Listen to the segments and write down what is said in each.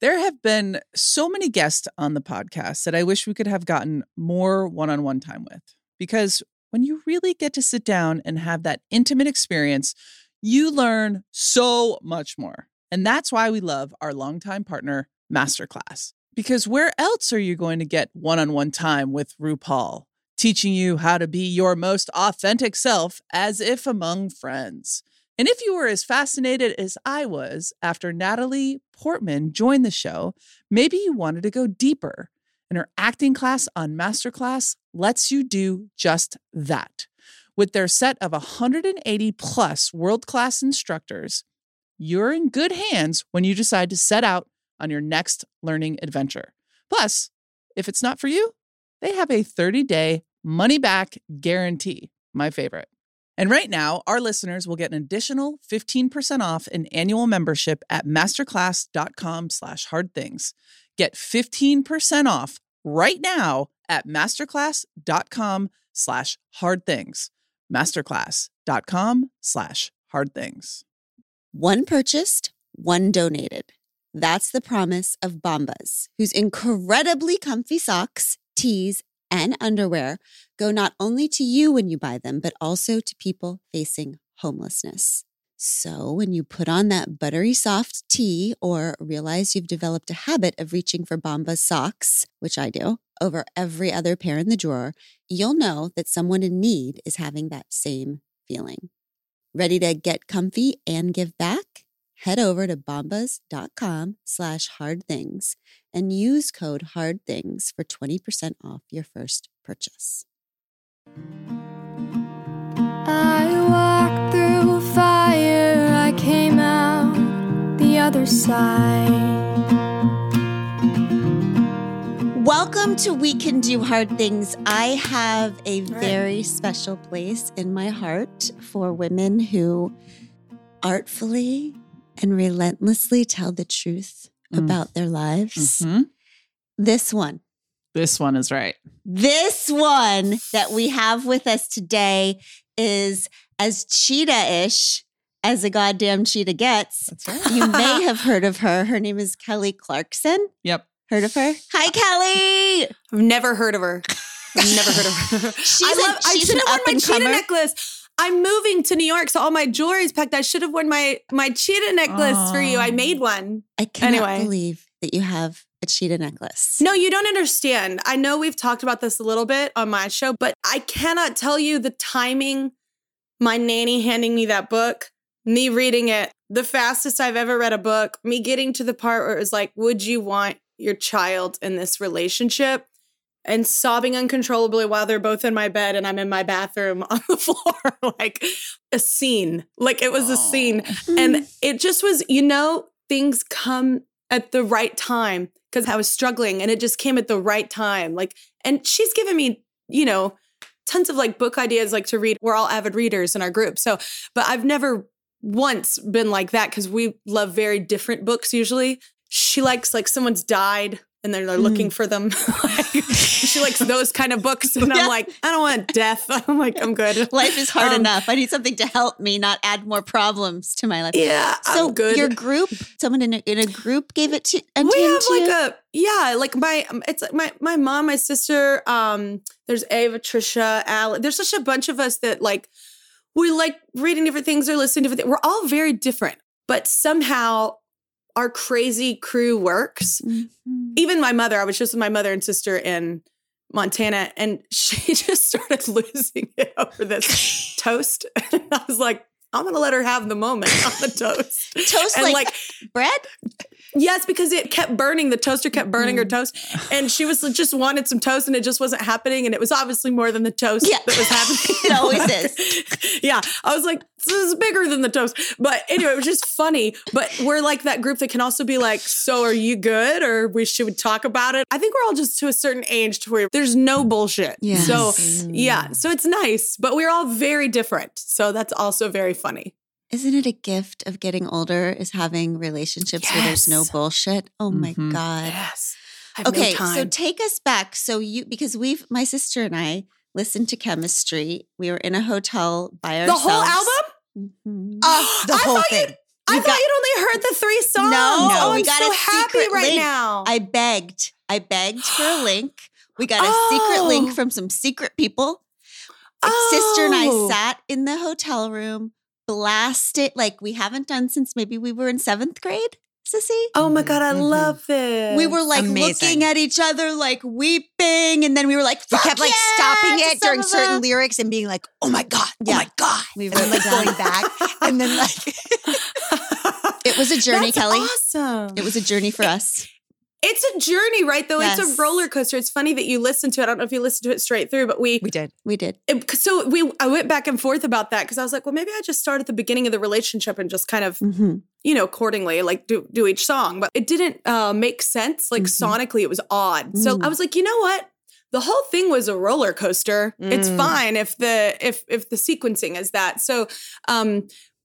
There have been so many guests on the podcast that I wish we could have gotten more one-on-one time with. Because when you really get to sit down and have that intimate experience, you learn so much more. And that's why we love our longtime partner, MasterClass. Because where else are you going to get one-on-one time with RuPaul, teaching you how to be your most authentic self as if among friends? And if you were as fascinated as I was after Natalie Portman joined the show, maybe you wanted to go deeper. And her acting class on MasterClass lets you do just that. With their set of 180 plus world-class instructors, you're in good hands when you decide to set out on your next learning adventure. Plus, if it's not for you, they have a 30-day money-back guarantee, my favorite. And right now, our listeners will get an additional 15% off an annual membership at masterclass.com/hardthings. Get 15% off right now at masterclass.com/hardthings. Masterclass.com/hardthings. One purchased, one donated. That's the promise of Bombas, whose incredibly comfy socks, tees, and underwear go not only to you when you buy them, but also to people facing homelessness. So when you put on that buttery soft tee or realize you've developed a habit of reaching for Bombas socks, which I do, over every other pair in the drawer, you'll know that someone in need is having that same feeling. Ready to get comfy and give back? Head over to bombas.com/hardthings and use code HARDTHINGS for 20% off your first purchase. I walked through fire, I came out the other side. Welcome to We Can Do Hard Things. I have a very special place in my heart for women who artfully and relentlessly tell the truth about their lives. Mm-hmm. This one is right. This one that we have with us today is as cheetah-ish as a goddamn cheetah gets. That's right. You may have heard of her. Her name is Kelly Clarkson. Yep. Heard of her? Hi, Kelly. I've never heard of her. I should have worn my cheetah necklace. I'm moving to New York, so all my jewelry is packed. I should have worn my cheetah necklace for you. I made one. I cannot believe that you have a cheetah necklace. No, you don't understand. I know we've talked about this a little bit on my show, but I cannot tell you the timing, my nanny handing me that book, me reading it, the fastest I've ever read a book, me getting to the part where it was like, would you want your child in this relationship? And sobbing uncontrollably while they're both in my bed and I'm in my bathroom on the floor, like a scene. Like it was a scene. And it just was, things come at the right time because I was struggling and it just came at the right time. Like, and she's given me, tons of like book ideas like to read. We're all avid readers in our group. So, but I've never once been like that because we love very different books usually. She likes like someone's died. And they're looking for them. She likes those kind of books. And I'm like, I don't want death. I'm like, I'm good. Life is hard enough. I need something to help me not add more problems to my life. Yeah, so I'm good. Your group, someone in a group gave it to you? We have my mom, my sister, there's Ava, Trisha, Alan. There's such a bunch of us that like, we like reading different things or listening to different things. We're all very different. But somehow our crazy crew works. Mm-hmm. Even my mother, I was just with my mother and sister in Montana, and she just started losing it over this toast. And I was like, I'm going to let her have the moment on the toast. Toast and like bread? Yes, because it kept burning. The toaster kept burning her toast. And she was just wanted some toast and it just wasn't happening. And it was obviously more than the toast that was happening. It always is. Yeah. I was like, this is bigger than the toast. But anyway, it was just funny. But we're like that group that can also be like, so are you good? Or we should talk about it. I think we're all just to a certain age to where there's no bullshit. Yes. So it's nice. But we're all very different. So that's also very funny. Isn't it a gift of getting older is having relationships where there's no bullshit? Oh my God. Yes. Okay, no, so take us back. So my sister and I listened to Chemistry. We were in a hotel by ourselves. The whole album? Mm-hmm. The whole thing. I thought you'd only heard the three songs. No. Oh, I'm so happy right now. I begged for a link. We got a secret link from some secret people. Sister and I sat in the hotel room, blasted like we haven't done since maybe we were in 7th grade. Sissy? Oh my God, I love this. We were like looking at each other, like weeping. And then we were like, we kept like stopping it during certain lyrics and being like, oh my God, oh my God. We were like going back. And then like, it was a journey, Kelly. Awesome. It was a journey for us. It's a journey, right? Though yes. It's a roller coaster. It's funny that you listened to it. I don't know if you listened to it straight through, but we did. I went back and forth about that because I was like, well, maybe I just start at the beginning of the relationship and just kind of, accordingly, like do each song. But it didn't make sense. Like sonically, it was odd. So I was like, you know what? The whole thing was a roller coaster. It's fine if the sequencing is that. So.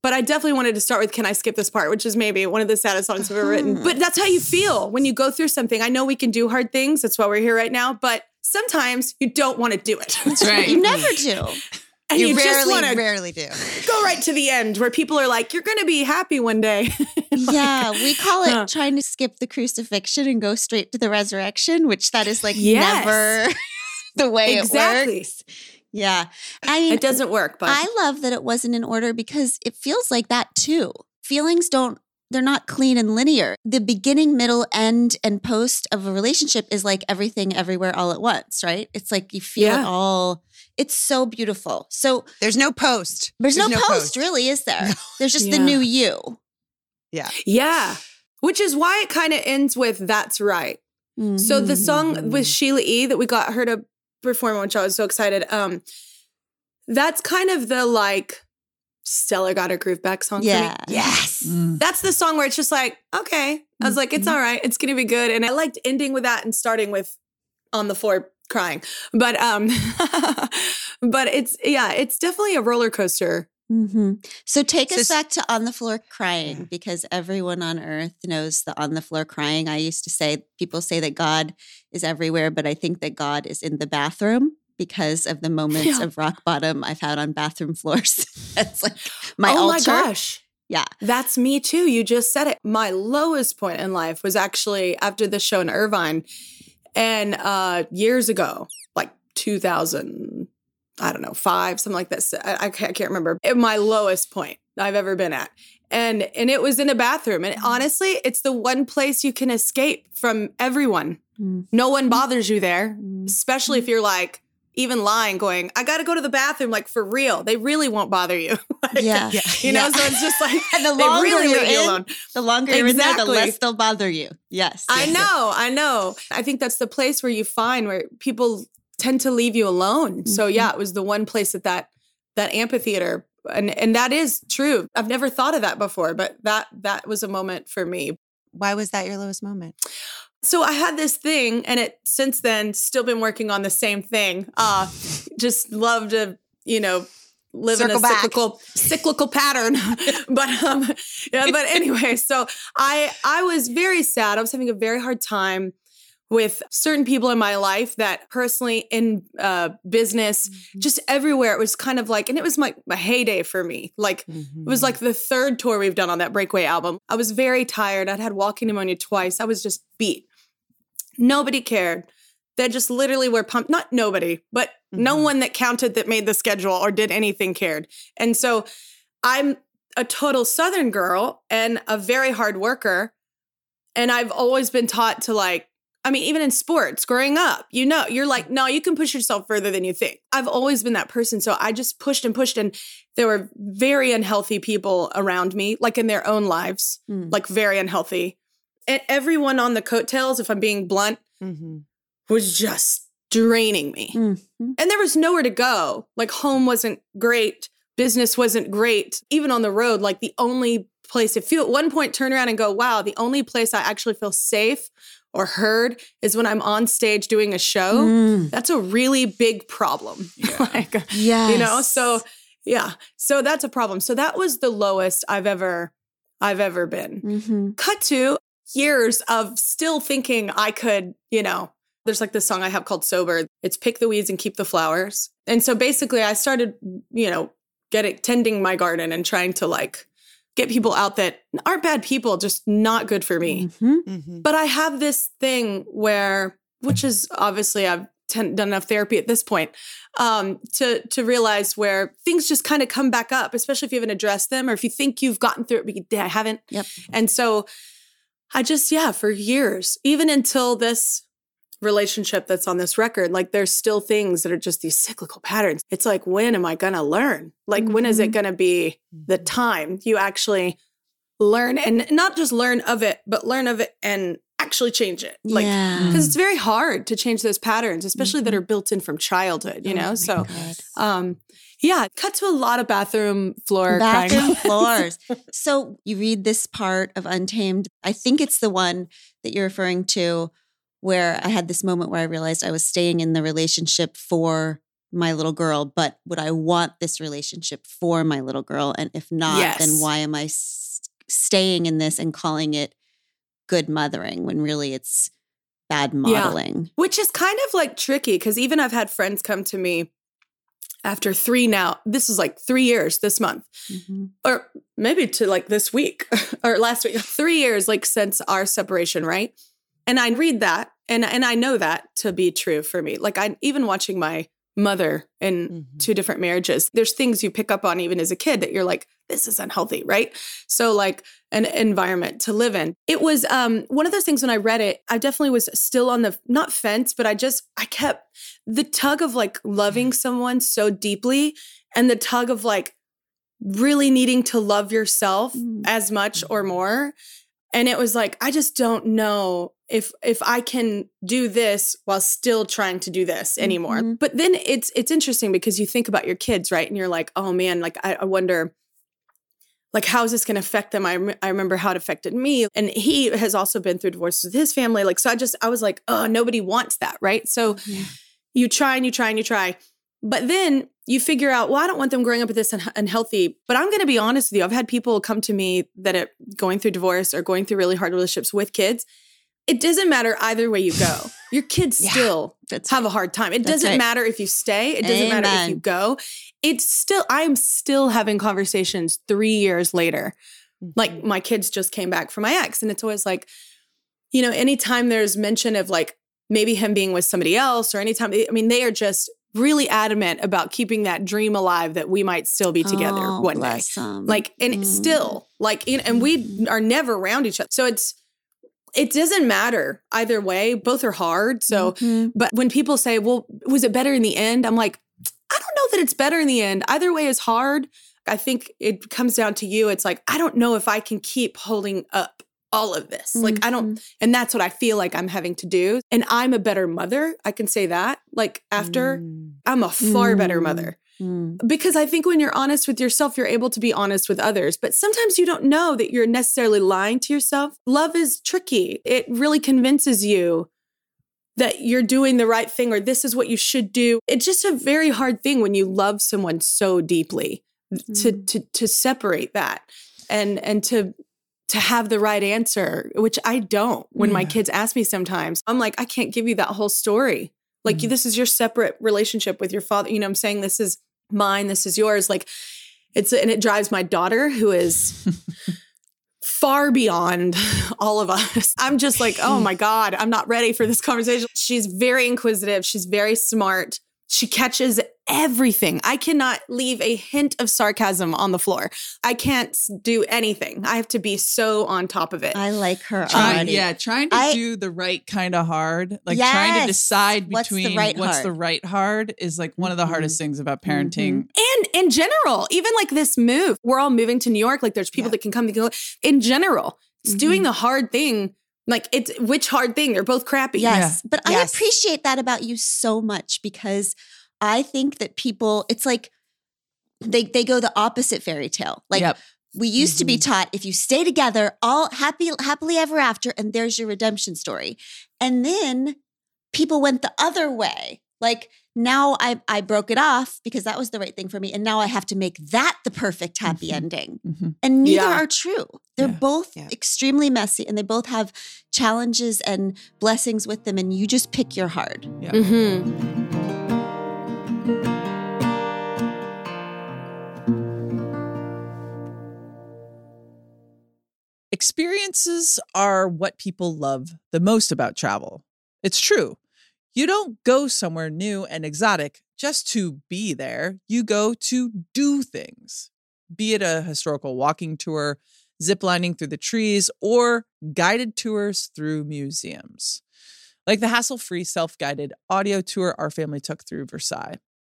But I definitely wanted to start with Can I Skip This Part, which is maybe one of the saddest songs I've ever written. But that's how you feel when you go through something. I know we can do hard things. That's why we're here right now. But sometimes you don't want to do it. That's right. You never do. And you rarely do. Go right to the end where people are like, you're going to be happy one day. We call it trying to skip the crucifixion and go straight to the resurrection, which that is like never the way it works. Yeah. I mean, it doesn't work, but I love that it wasn't in order because it feels like that too. Feelings they're not clean and linear. The beginning, middle, end, and post of a relationship is like everything everywhere all at once, right? It's like you feel it all. It's so beautiful. So there's no post. There's no post really, is there? There's just the new you. Yeah. Yeah. Which is why it kind of ends with That's Right. Mm-hmm. So the song with Sheila E that we got her to perform, which I was so excited. That's kind of the like Stella Got Her Groove Back song for me. Yes. That's the song where it's just like, okay. I was like, it's all right. It's going to be good. And I liked ending with that and starting with on the floor crying. But, but it's definitely a roller coaster. Mm-hmm. So take us back to On the Floor Crying because everyone on earth knows the On the Floor Crying. I used to say, people say that God is everywhere, but I think that God is in the bathroom because of the moments of rock bottom I've had on bathroom floors. That's like my altar. Oh my gosh. Yeah. That's me too. You just said it. My lowest point in life was actually after the show in Irvine and years ago, like 2000. I don't know, 5, something like this. I can't remember. My lowest point I've ever been at. And it was in a bathroom. And honestly, it's the one place you can escape from everyone. No one bothers you there, especially if you're like even lying, going, I got to go to the bathroom, like for real. They really won't bother you. You know, so it's just like, and the longer you're in there, the less they'll bother you. Yes. I know. I think that's the place where you find where people tend to leave you alone. So it was the one place that amphitheater. And that is true. I've never thought of that before, but that was a moment for me. Why was that your lowest moment? So I had this thing and it since then still been working on the same thing. Just love to, live Circle in a back. cyclical pattern. But anyway, so I was very sad. I was having a very hard time with certain people in my life that personally in business, just everywhere. It was kind of like, and it was like a heyday for me. Like it was like the third tour we've done on that Breakaway album. I was very tired. I'd had walking pneumonia twice. I was just beat. Nobody cared. They just literally were pumped. Not nobody, but no one that counted that made the schedule or did anything cared. And so I'm a total Southern girl and a very hard worker. And I've always been taught to even in sports, growing up, you're like, no, you can push yourself further than you think. I've always been that person. So I just pushed. And there were very unhealthy people around me, like in their own lives, like very unhealthy. And everyone on the coattails, if I'm being blunt, was just draining me. And there was nowhere to go. Like home wasn't great. Business wasn't great. Even on the road, like the only place, if you at one point turn around and go, wow, the only place I actually feel safe or heard is when I'm on stage doing a show. That's a really big problem. Yeah. So that's a problem. So that was the lowest I've ever been. Cut to years of still thinking I could, there's like this song I have called Sober. It's pick the weeds and keep the flowers. And so basically I started, tending my garden and trying to like get people out that aren't bad people, just not good for me. Mm-hmm. Mm-hmm. But I have this thing where, which is obviously I've done enough therapy at this point to realize where things just kind of come back up, especially if you haven't addressed them or if you think you've gotten through it, but you haven't. Yep. And so I just, for years, even until this relationship that's on this record, like there's still things that are just these cyclical patterns. It's like, when am I going to learn? Like, mm-hmm. when is it going to be the time you actually learn, and not just learn of it, but learn of it and actually change it? Like, because it's very hard to change those patterns, especially that are built in from childhood, you know? Cut to a lot of bathroom floors. So you read this part of Untamed. I think it's the one that you're referring to where I had this moment where I realized I was staying in the relationship for my little girl, but would I want this relationship for my little girl? And if not, then why am I staying in this and calling it good mothering when really it's bad modeling? Yeah. Which is kind of like tricky, because even I've had friends come to me after 3 years this month, or maybe to like this week or last week, 3 years like since our separation, right? And I read that, and I know that to be true for me. Like, I even watching my mother in two different marriages, there's things you pick up on even as a kid that you're like, this is unhealthy, right? So like an environment to live in. It was one of those things when I read it, I definitely was still on the, not fence, but I kept the tug of like loving someone so deeply and the tug of like really needing to love yourself as much or more. And it was like, I just don't know if I can do this while still trying to do this anymore. Mm-hmm. But then it's interesting because you think about your kids, right? And you're like, oh man, like I wonder, like how is this going to affect them? I remember how it affected me. And he has also been through divorce with his family. Like, so I was like, oh, nobody wants that, right? So you try and you try and you try. But then you figure out, well, I don't want them growing up with this unhealthy, but I'm going to be honest with you. I've had people come to me that are going through divorce or going through really hard relationships with kids. It doesn't matter either way you go. Your kids still have a hard time. It doesn't matter if you stay. It doesn't matter if you go. It's still, I'm still having conversations 3 years later. Like, my kids just came back from my ex. And it's always like, you know, anytime there's mention of like maybe him being with somebody else or anytime, I mean, they are just really adamant about keeping that dream alive that we might still be together one day. Like, and it's still like, you know, and we are never around each other. So it doesn't matter either way. Both are hard. So, but when people say, well, was it better in the end? I'm like, I don't know that it's better in the end. Either way is hard. I think it comes down to you. It's like, I don't know if I can keep holding up all of this. Like, I don't, and that's what I feel like I'm having to do. And I'm a better mother. I can say that. Like, after, I'm a far better mother. Because I think when you're honest with yourself, you're able to be honest with others. But sometimes you don't know that you're necessarily lying to yourself. Love is tricky. It really convinces you that you're doing the right thing or this is what you should do. It's just a very hard thing when you love someone so deeply to separate that and to have the right answer, which I don't. When my kids ask me sometimes, I'm like, I can't give you that whole story. Like, this is your separate relationship with your father. You know what I'm saying? This is mine. This is yours. Like, and it drives my daughter, who is far beyond all of us. I'm just like, oh my God, I'm not ready for this conversation. She's very inquisitive. She's very smart. She catches everything. I cannot leave a hint of sarcasm on the floor. I can't do anything. I have to be so on top of it. I like her already. Yeah, trying to do the right kind of hard, like trying to decide between what's the right hard is like one of the hardest things about parenting. And in general, even like this move, we're all moving to New York. Like, there's people that can come and go. In general, it's doing the hard thing. Like, it's which hard thing? They're both crappy. Yes. Yeah. But I appreciate that about you so much, because I think that people, it's like they go the opposite fairy tale. Like, we used to be taught, if you stay together, all happily ever after, and there's your redemption story. And then people went the other way. Like, now I broke it off because that was the right thing for me. And now I have to make that the perfect happy ending. And neither are true. They're both extremely messy, and they both have challenges and blessings with them. And you just pick your hard. Yeah. Experiences are what people love the most about travel. It's true. You don't go somewhere new and exotic just to be there. You go to do things, be it a historical walking tour, ziplining through the trees, or guided tours through museums. Like the hassle-free self-guided audio tour our family took through Versailles.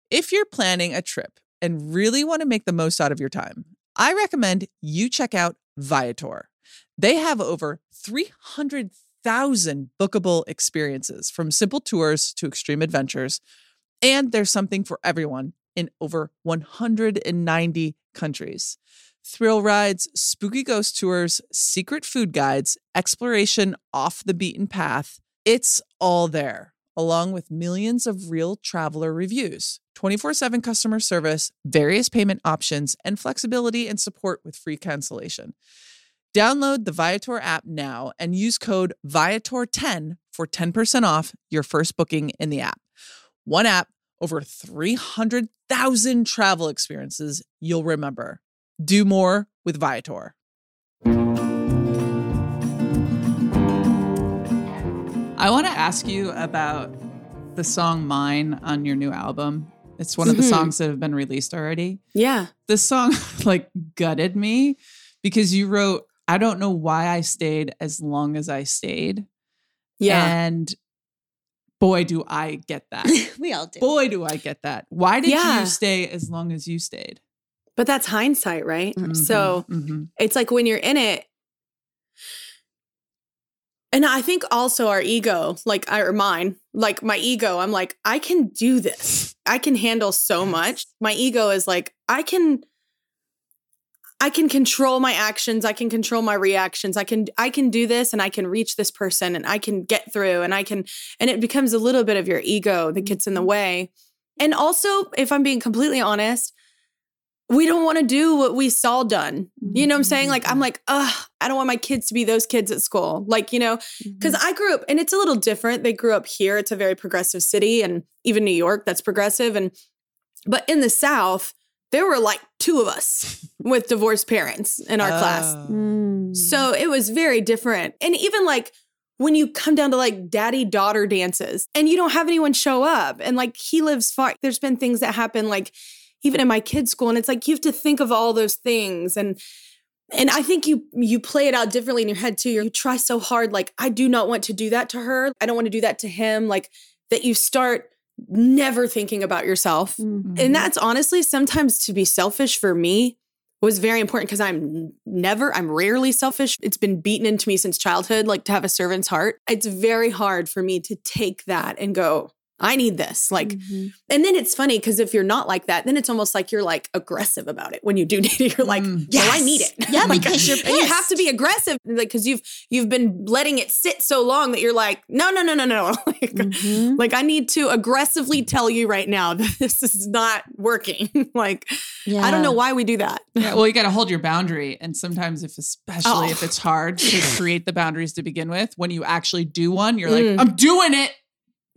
If you're planning a trip and really want to make the most out of your time, I recommend you check out Viator. They have over 300,000 bookable experiences, from simple tours to extreme adventures, and there's something for everyone in over 190 countries. Thrill rides, spooky ghost tours, secret food guides, exploration off the beaten path. It's all there, along with millions of real traveler reviews, 24/7 customer service, various payment options, and flexibility and support with free cancellation. Download the Viator app now and use code Viator10 for 10% off your first booking in the app. One app, over 300,000 travel experiences you'll remember. Do more with Viator. I want to ask you about the song Mine on your new album. It's one of the songs that have been released already. Yeah. This song like gutted me because you wrote, "I don't know why I stayed as long as I stayed." Yeah. And boy, do I get that. We all do. Boy, do I get that. Why did you stay as long as you stayed? But that's hindsight, right? Mm-hmm. So it's like when you're in it, and I think also our ego, like or mine, like my ego, I'm like, I can do this. I can handle so much. My ego is like, I can control my actions. I can control my reactions. I can do this, and I can reach this person, and I can get through, and and it becomes a little bit of your ego that gets in the way. And also, if I'm being completely honest, we don't want to do what we saw done. You know what I'm saying? Like, I'm like, I don't want my kids to be those kids at school. Like, you know, because I grew up, and it's a little different. They grew up here. It's a very progressive city, and even New York, that's progressive. But in the South, there were like two of us with divorced parents in our class. So it was very different. And even like when you come down to like daddy-daughter dances and you don't have anyone show up, and like he lives far, there's been things that happen like even in my kids' school. And it's like, you have to think of all those things. And I think you play it out differently in your head too. You try so hard, like, I do not want to do that to her. I don't want to do that to him. Like that you start never thinking about yourself. And that's honestly, sometimes to be selfish for me was very important because I'm rarely selfish. It's been beaten into me since childhood, like to have a servant's heart. It's very hard for me to take that and go, I need this. Like, and then it's funny because if you're not like that, then it's almost like you're like aggressive about it. When you do need it, you're like, yes. I need it. Yeah, because you're pissed. And you have to be aggressive because like, you've been letting it sit so long that you're like, no. Like, like, I need to aggressively tell you right now that this is not working. Like, I don't know why we do that. Yeah, well, you got to hold your boundary. And sometimes especially if it's hard to create the boundaries to begin with, when you actually do one, you're like, I'm doing it.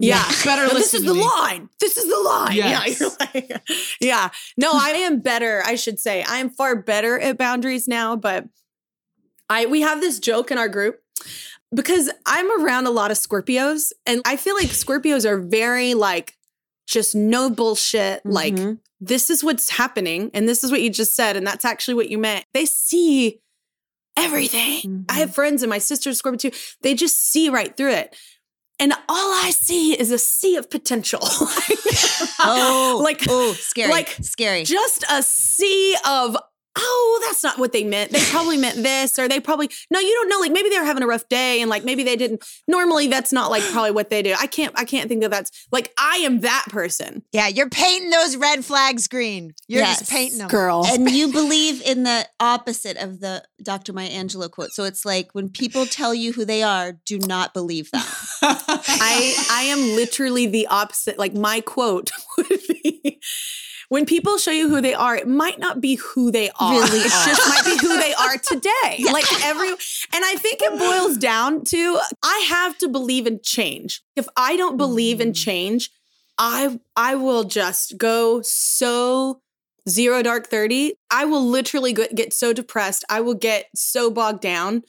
Yeah. Better listen. This is the line. This is the line. Yes. Yeah. You're like, yeah. No, I am better. I should say I am far better at boundaries now, but we have this joke in our group because I'm around a lot of Scorpios, and I feel like Scorpios are very like just no bullshit. Like this is what's happening, and this is what you just said, and that's actually what you meant. They see everything. I have friends, and my sister's Scorpio too. They just see right through it. And all I see is a sea of potential. Scary. Like, scary. Just a sea of, that's not what they meant. They probably meant this, or they probably, no, you don't know. Like, maybe they were having a rough day, and like, maybe they didn't. Normally, that's not like probably what they do. I can't think that that's, like, I am that person. Yeah, you're painting those red flags green. You're just painting them. Girl. And you believe in the opposite of the Dr. Maya Angelou quote. So it's like, when people tell you who they are, do not believe them. I am literally the opposite. Like, my quote would be, when people show you who they are, it might not be who they are. Really, it just might be who they are today. Yeah. Like and I think it boils down to, I have to believe in change. If I don't believe in change, I will just go so zero dark 30. I will literally get so depressed. I will get so bogged down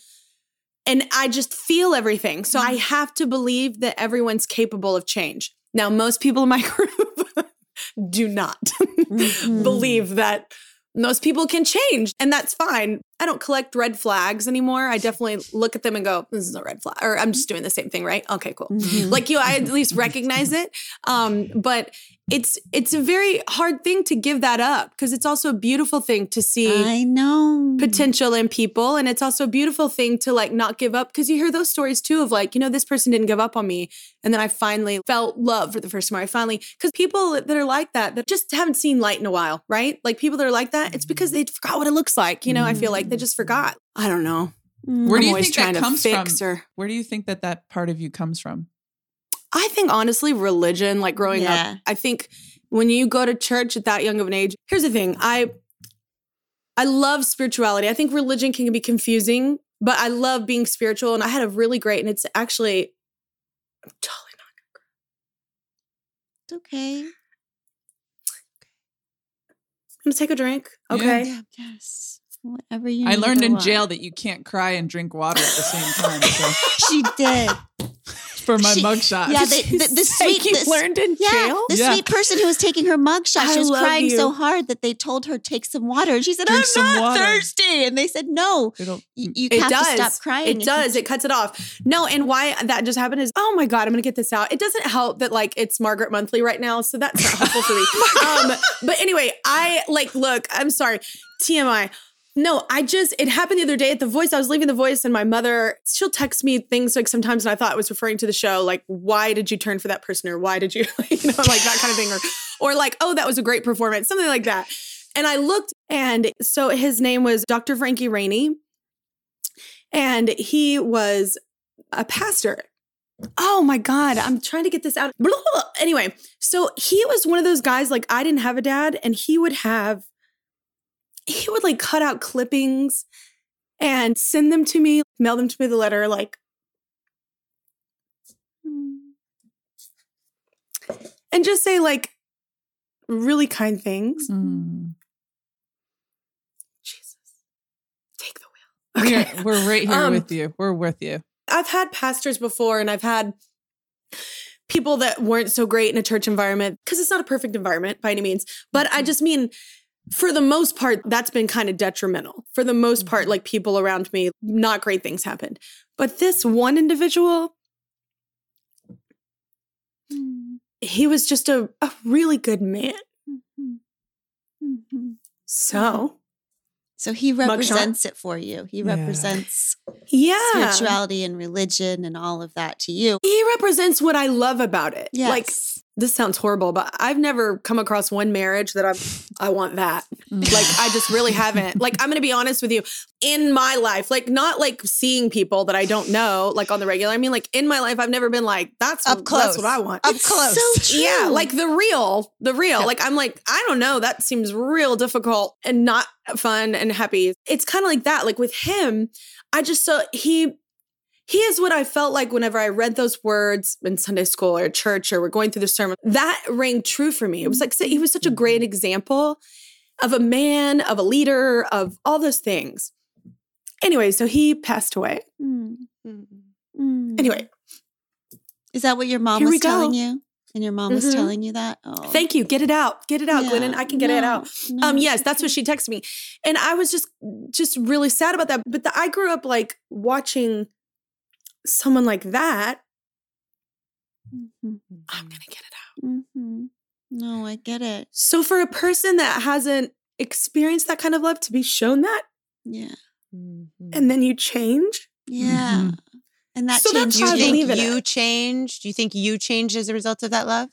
And I just feel everything. So I have to believe that everyone's capable of change. Now, most people in my group do not believe that most people can change. And that's fine. I don't collect red flags anymore. I definitely look at them and go, this is a red flag. Or I'm just doing the same thing, right? Okay, cool. Like you, I at least recognize it. But it's a very hard thing to give that up because it's also a beautiful thing to see potential in people. And it's also a beautiful thing to like not give up because you hear those stories too of like, you know, this person didn't give up on me. And then I finally felt love for the first time. I finally, because people that are like that just haven't seen light in a while, right? Like people that are like that, it's because they forgot what it looks like. You know, I feel like they just forgot. I don't know. Where do you think that comes from? Where do you think that part of you comes from? I think honestly, religion, like growing up, I think when you go to church at that young of an age, here's the thing. I love spirituality. I think religion can be confusing, but I love being spiritual. And I had a really great, and it's actually, I'm totally not going to cry. It's okay. I'm going to take a drink. Okay. Yeah. Yes. Whatever you need. I learned in jail that you can't cry and drink water at the same time. So. She did. For my mugshot. Yeah, the sweet. You learned in jail? The sweet person who was taking her mugshot. She was crying so hard that they told her, take some water. And she said, I'm not thirsty. And they said, no, you have to stop crying. It does. It cuts it off. No, and why that just happened is, oh my God, I'm going to get this out. It doesn't help that like it's Margaret Monthly right now. So that's not helpful for me. But anyway, I'm sorry. TMI. No, it happened the other day at The Voice. I was leaving The Voice and my mother, she'll text me things like sometimes, and I thought it was referring to the show, like, why did you turn for that person? Or why did you, you know, like that kind of thing. Or like, oh, that was a great performance, something like that. And I looked, and so his name was Dr. Frankie Rainey. And he was a pastor. Oh my God, I'm trying to get this out. Anyway, so he was one of those guys, like I didn't have a dad and he would like cut out clippings and send them to me, mail them to me the letter, like. And just say like really kind things. Mm. Jesus, take the wheel. Okay. We're right here with you. We're with you. I've had pastors before and I've had people that weren't so great in a church environment because it's not a perfect environment by any means. But I just mean... for the most part, that's been kind of detrimental. For the most part, like people around me, not great things happened. But this one individual, he was just a really good man. So he represents it for you. He represents spirituality and religion and all of that to you. He represents what I love about it. Yes. Like, this sounds horrible, but I've never come across one marriage that I want that. Like, I just really haven't. Like, I'm going to be honest with you. In my life, like, not like seeing people that I don't know, like on the regular. I mean, like in my life, I've never been like, that's what I want. Up close. So true. Yeah, like the real. Yeah. Like, I'm like, I don't know. That seems real difficult and not fun and happy. It's kind of like that. Like with him, I just saw He is what I felt like whenever I read those words in Sunday school or church or we're going through the sermon. That rang true for me. It was like, he was such a great example of a man, of a leader, of all those things. Anyway, so he passed away. Mm-hmm. Anyway. Is that what your mom was telling you? And your mom was telling you that? Oh. Thank you. Get it out. Get it out, Glennon. I can get it out. No. Yes, that's what she texted me. And I was just really sad about that. But I grew up like watching... someone like that, I'm going to get it out. No, I get it. So for a person that hasn't experienced that kind of love to be shown that, and then you change, and that change, you think you change? Do you think you change as a result of that love?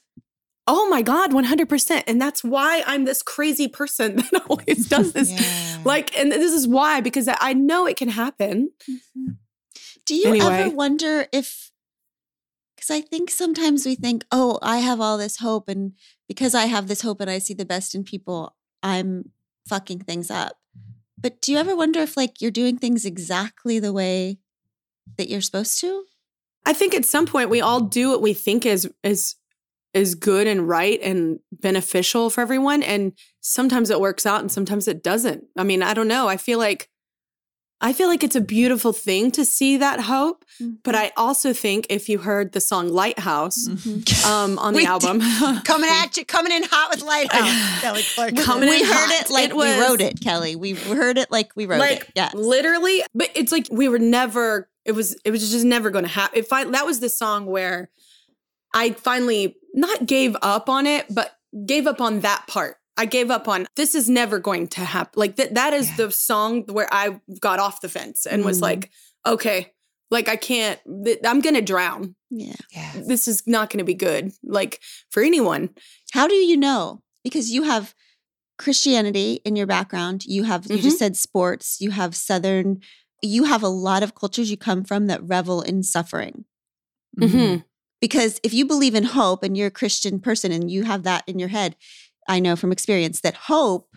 Oh my God, 100%. And that's why I'm this crazy person that always does this. Like, and this is why, because I know it can happen. Do you ever wonder if, because I think sometimes we think, oh, I have all this hope. And because I have this hope and I see the best in people, I'm fucking things up. But do you ever wonder if like you're doing things exactly the way that you're supposed to? I think at some point we all do what we think is good and right and beneficial for everyone. And sometimes it works out and sometimes it doesn't. I mean, I don't know. I feel like I feel like it's a beautiful thing to see that hope, but I also think if you heard the song Lighthouse on the album. Coming at you, coming in hot with Lighthouse, Kelly Clarkson. We heard it like we wrote it. Yes. Literally, but it's like we were never, it was just never going to happen. That was the song where I finally not gave up on it, but gave up on that part. I gave up on, this is never going to happen. Like that is the song where I got off the fence and was like, okay, like I can't, I'm going to drown. Yeah. This is not going to be good. Like for anyone. How do you know? Because you have Christianity in your background. You have, you just said sports, you have Southern, you have a lot of cultures you come from that revel in suffering. Because if you believe in hope and you're a Christian person and you have that in your head, I know from experience that hope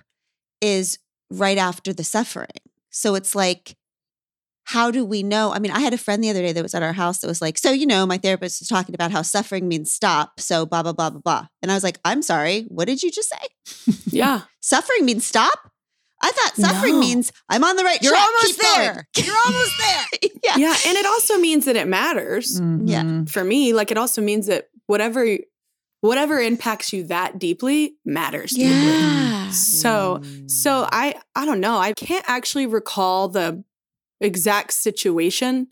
is right after the suffering. So it's like, how do we know? I mean, I had a friend the other day that was at our house that was like, so, you know, my therapist was talking about how suffering means stop. So blah, blah, blah, blah, blah. And I was like, I'm sorry, what did you just say? Yeah. Suffering means stop? I thought suffering means I'm on the right track. You're almost there. Yeah. And it also means that it matters. Yeah. For me, like it also means that whatever impacts you that deeply matters deeply. Yeah. So I don't know. I can't actually recall the exact situation,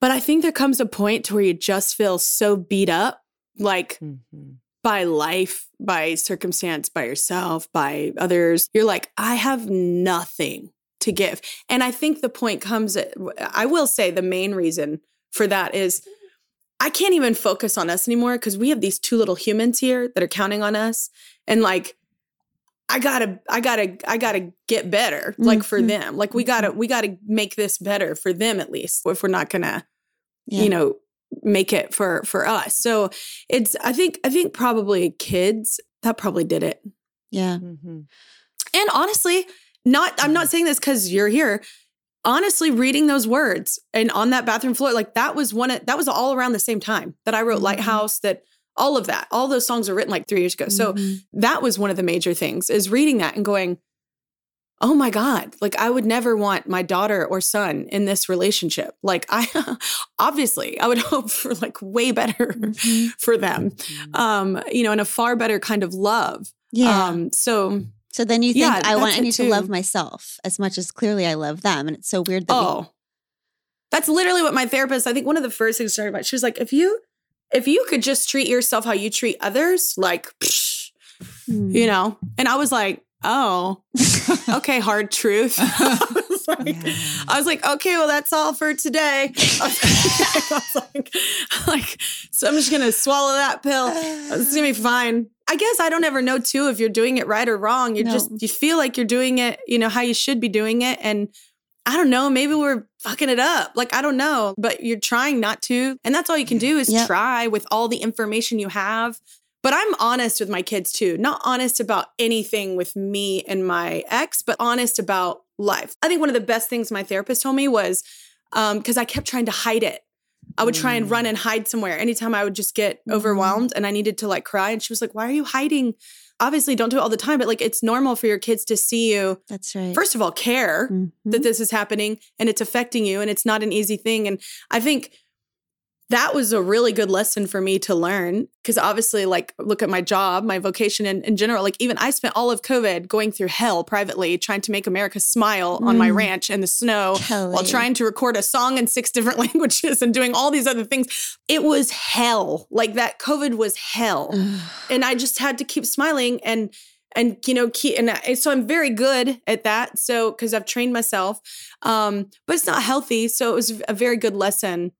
but I think there comes a point to where you just feel so beat up, like by life, by circumstance, by yourself, by others. You're like, I have nothing to give. And I think the point comes, I will say the main reason for that is I can't even focus on us anymore because we have these two little humans here that are counting on us. And like, I gotta get better, like for them. Like we gotta make this better for them at least if we're not gonna, you know, make it for us. So it's, I think probably kids that probably did it. Yeah. And honestly, I'm not saying this because you're here. Honestly, reading those words and on that bathroom floor, like that was all around the same time that I wrote Lighthouse, that all of that, all those songs were written like 3 years ago. So that was one of the major things is reading that and going, oh my God, like I would never want my daughter or son in this relationship. Like I would hope for like way better for them, you know, and a far better kind of love. Yeah. So then you think, I need to love myself as much as clearly I love them. And it's so weird that that's literally what my therapist, I think one of the first things she started about, she was like, if you could just treat yourself how you treat others, like, you know? And I was like, oh, okay, hard truth. I was like, okay, well, that's all for today. I was like, so I'm just going to swallow that pill. It's going to be fine. I guess I don't ever know too, if you're doing it right or wrong. You feel like you're doing it, you know, how you should be doing it. And I don't know, maybe we're fucking it up. Like, I don't know, but you're trying not to. And that's all you can do is try with all the information you have. But I'm honest with my kids too. Not honest about anything with me and my ex, but honest about life. I think one of the best things my therapist told me was, because I kept trying to hide it. I would try and run and hide somewhere anytime I would just get overwhelmed and I needed to like cry. And she was like, why are you hiding? Obviously, don't do it all the time, but like it's normal for your kids to see you. That's right. First of all, care that this is happening and it's affecting you and it's not an easy thing. And I think that was a really good lesson for me to learn because obviously, like, look at my job, my vocation in general. Like, even I spent all of COVID going through hell privately trying to make America smile on my ranch in the snow, Kelly, while trying to record a song in 6 different languages and doing all these other things. It was hell. Like, that COVID was hell. And I just had to keep smiling and you know, so I'm very good at that. So, because I've trained myself, but it's not healthy. So it was a very good lesson,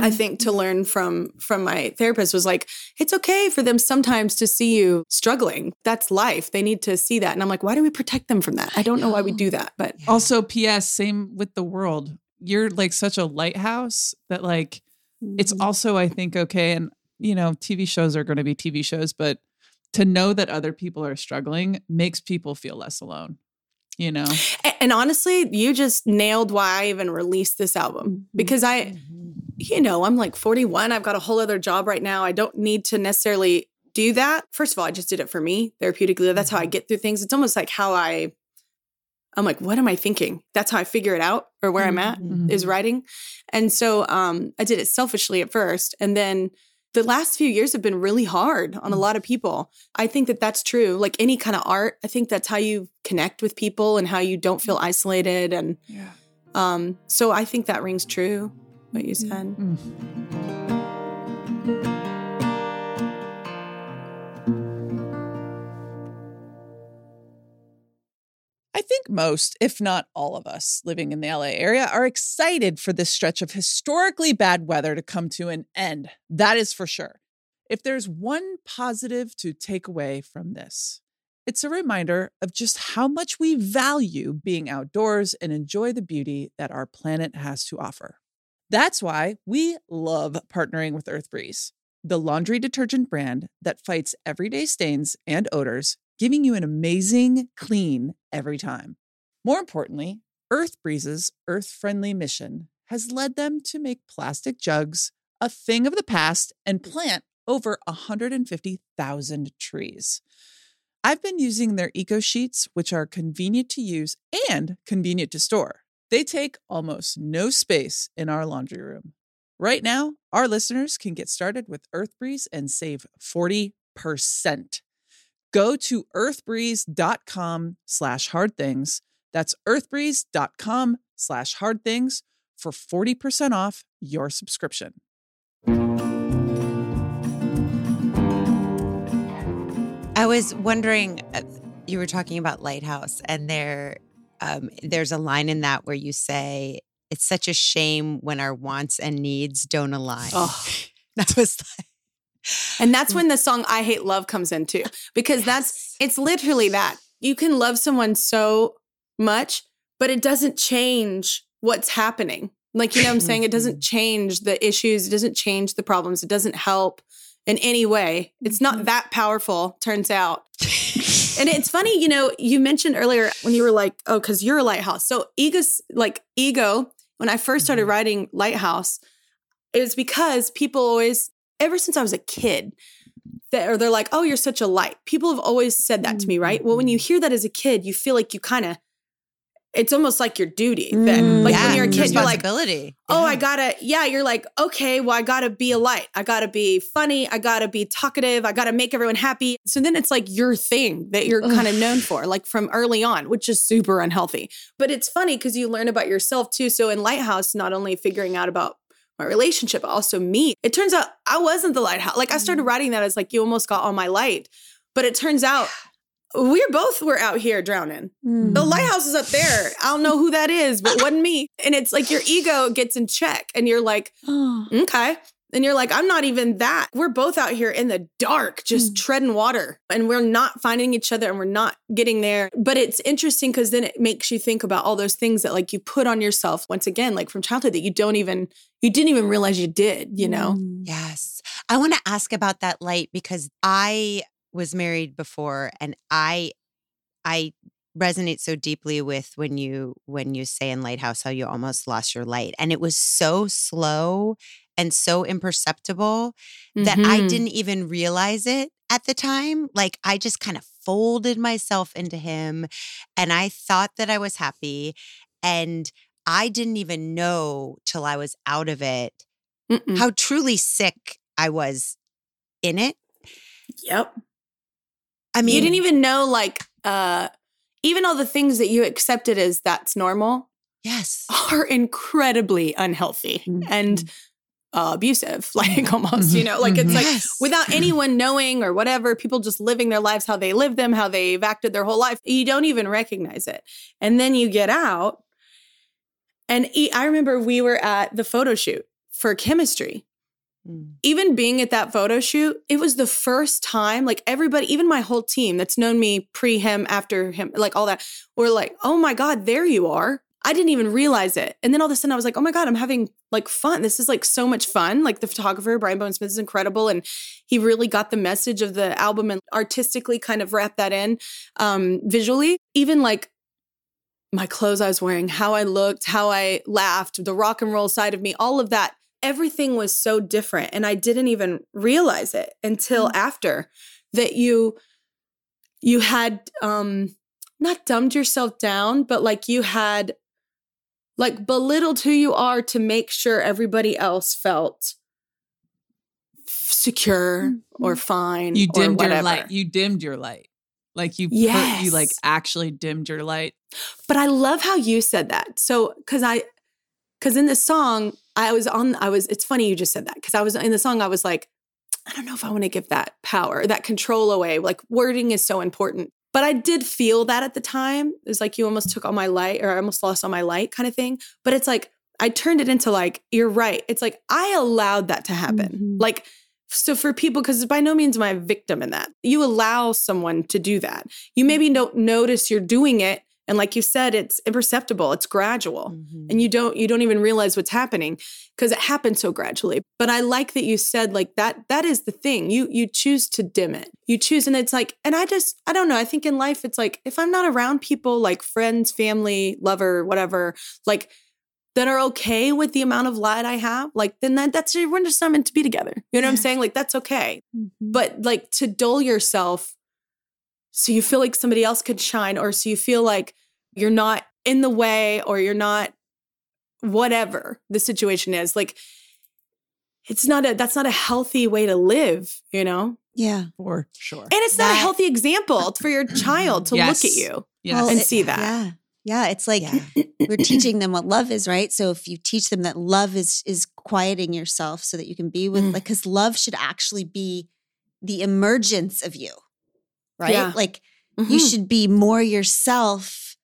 I think, to learn from my therapist was like, it's okay for them sometimes to see you struggling. That's life. They need to see that. And I'm like, why do we protect them from that? I don't know why we do that. But also, P.S., same with the world. You're like such a lighthouse that like, it's also, I think, okay. And, you know, TV shows are going to be TV shows, but to know that other people are struggling makes people feel less alone. You know, and honestly, you just nailed why I even released this album because I, you know, I'm like 41. I've got a whole other job right now. I don't need to necessarily do that. First of all, I just did it for me therapeutically. That's how I get through things. It's almost like how I I'm like, what am I thinking? That's how I figure it out, or where I'm at is writing. And so I did it selfishly at first. And then the last few years have been really hard on a lot of people. I think that that's true. Like any kind of art, I think that's how you connect with people and how you don't feel isolated. And so I think that rings true, what you said. I think most, if not all of us living in the LA area, are excited for this stretch of historically bad weather to come to an end. That is for sure. If there's one positive to take away from this, it's a reminder of just how much we value being outdoors and enjoy the beauty that our planet has to offer. That's why we love partnering with EarthBreeze, the laundry detergent brand that fights everyday stains and odors, giving you an amazing clean every time. More importantly, EarthBreeze's earth-friendly mission has led them to make plastic jugs a thing of the past and plant over 150,000 trees. I've been using their eco sheets, which are convenient to use and convenient to store. They take almost no space in our laundry room. Right now, our listeners can get started with EarthBreeze and save 40%. Go to earthbreeze.com/hardthings. That's earthbreeze.com/hardthings for 40% off your subscription. I was wondering, you were talking about Lighthouse, and there's a line in that where you say, it's such a shame when our wants and needs don't align. Oh, that was like. And that's when the song I Hate Love comes in too, because it's literally that. You can love someone so much, but it doesn't change what's happening. Like, you know what I'm saying? It doesn't change the issues. It doesn't change the problems. It doesn't help in any way. It's not that powerful, turns out. And it's funny, you know, you mentioned earlier when you were like, oh, because you're a lighthouse. So ego, when I first started writing Lighthouse, it was because people always... Ever since I was a kid, they're like, oh, you're such a light. People have always said that to me, right? Well, when you hear that as a kid, you feel like you kind of, it's almost like your duty then. Like when you're a kid, you're like, you're like, okay, well, I gotta be a light. I gotta be funny. I gotta be talkative. I gotta make everyone happy. So then it's like your thing that you're kind of known for, like from early on, which is super unhealthy. But it's funny because you learn about yourself too. So in Lighthouse, not only figuring out about my relationship, also me. It turns out I wasn't the lighthouse. Like I started writing that as like, you almost got on my light. But it turns out we were out here drowning. Mm. The lighthouse is up there. I don't know who that is, but it wasn't me. And it's like your ego gets in check and you're like, okay. And you're like, I'm not even that. We're both out here in the dark, just treading water. And we're not finding each other and we're not getting there. But it's interesting because then it makes you think about all those things that like you put on yourself once again, like from childhood that you didn't even realize you did, you know? Yes. I want to ask about that light because I was married before and I resonate so deeply with when you say in Lighthouse how you almost lost your light. And it was so slow and so imperceptible that I didn't even realize it at the time. Like I just kind of folded myself into him and I thought that I was happy. And I didn't even know till I was out of it how truly sick I was in it. Yep. I mean, you didn't even know like even all the things that you accepted as that's normal. Yes. Are incredibly unhealthy and abusive, like almost, you know, like it's like without anyone knowing or whatever, people just living their lives, how they live them, how they've acted their whole life. You don't even recognize it. And then you get out. And I remember we were at the photo shoot for Chemistry. Even being at that photo shoot, it was the first time, like everybody, even my whole team that's known me pre him, after him, like all that, were like, oh my God, there you are. I didn't even realize it. And then all of a sudden I was like, oh my God, I'm having like fun. This is like so much fun. Like the photographer, Brian Bowen Smith, is incredible. And he really got the message of the album and artistically kind of wrapped that in visually. Even like my clothes I was wearing, how I looked, how I laughed, the rock and roll side of me, all of that. Everything was so different. And I didn't even realize it until after that you had not dumbed yourself down, but like you had like belittled who you are to make sure everybody else felt secure or fine. You dimmed your light. You dimmed your light. Like you, yes. You like actually dimmed your light. But I love how you said that. So, cause in the song it's funny you just said that. Cause I was in the song, I was like, I don't know if I want to give that power, that control away. Like wording is so important. But I did feel that at the time. It was like, you almost took all my light, or I almost lost all my light kind of thing. But it's like, I turned it into like, you're right. It's like, I allowed that to happen. Mm-hmm. Like, so for people, because by no means am I a victim in that. You allow someone to do that. You maybe don't notice you're doing it. And like you said, it's imperceptible. It's gradual. Mm-hmm. And you don't even realize what's happening because it happens so gradually. But I like that you said like that is the thing. You choose to dim it. You choose. And it's like, and I don't know. I think in life, it's like, if I'm not around people like friends, family, lover, whatever, like that are okay with the amount of light I have, like then that's, we're just not meant to be together. You know what I'm saying? Like, that's okay. Mm-hmm. But like to dull yourself, so you feel like somebody else could shine, or so you feel like you're not in the way, or you're not whatever the situation is. Like, that's not a healthy way to live, you know? Yeah. For sure. And it's not a healthy example for your child to look at you and see that. Yeah. Yeah. It's like we're teaching them what love is, right? So if you teach them that love is quieting yourself so that you can be with, like, because love should actually be the emergence of you. Right? Yeah. Like you should be more yourself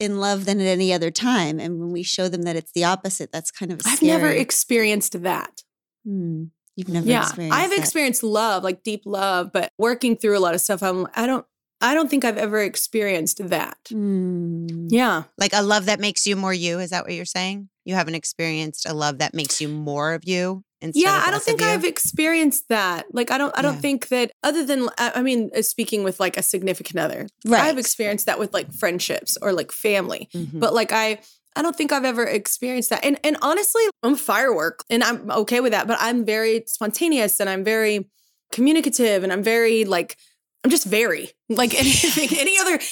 in love than at any other time. And when we show them that it's the opposite, that's kind of scary. I've never experienced that. You've never experienced that. I've experienced love, like deep love, but working through a lot of stuff, I don't think I've ever experienced that. Yeah. Like a love that makes you more you. Is that what you're saying? You haven't experienced a love that makes you more of you? Yeah, I don't think I've experienced that. Like, I don't think that, other than, I mean, speaking with like a significant other, right. I've experienced that with like friendships or like family, but like, I don't think I've ever experienced that. And honestly, I'm a firework and I'm okay with that, but I'm very spontaneous and I'm very communicative and I'm very like, I'm just very like anything,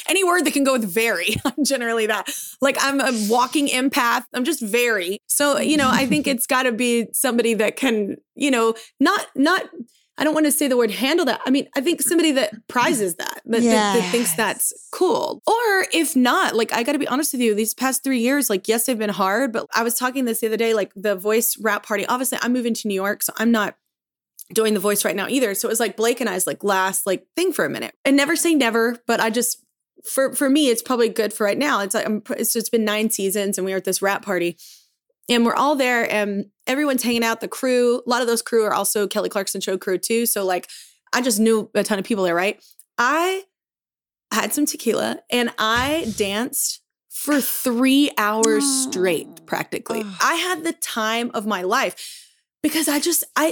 any word that can go with very, I'm generally that. Like I'm a walking empath. I'm just very. So, you know, I think it's gotta be somebody that can, you know, not, I don't want to say the word handle that. I mean, I think somebody that prizes that thinks that's cool. Or if not, like, I got to be honest with you, these past 3 years, like, yes, they've been hard, but I was talking this the other day, like the Voice rap party, obviously I'm moving to New York, so I'm not doing The Voice right now either. So it was like Blake and I's like last like thing for a minute, and never say never, but I just, for me, it's probably good for right now. It's like, it's been 9 seasons and we were at this rap party and we're all there and everyone's hanging out. The crew, a lot of those crew are also Kelly Clarkson Show crew too. So like, I just knew a ton of people there. Right. I had some tequila and I danced for 3 hours straight. Practically. I had the time of my life. Because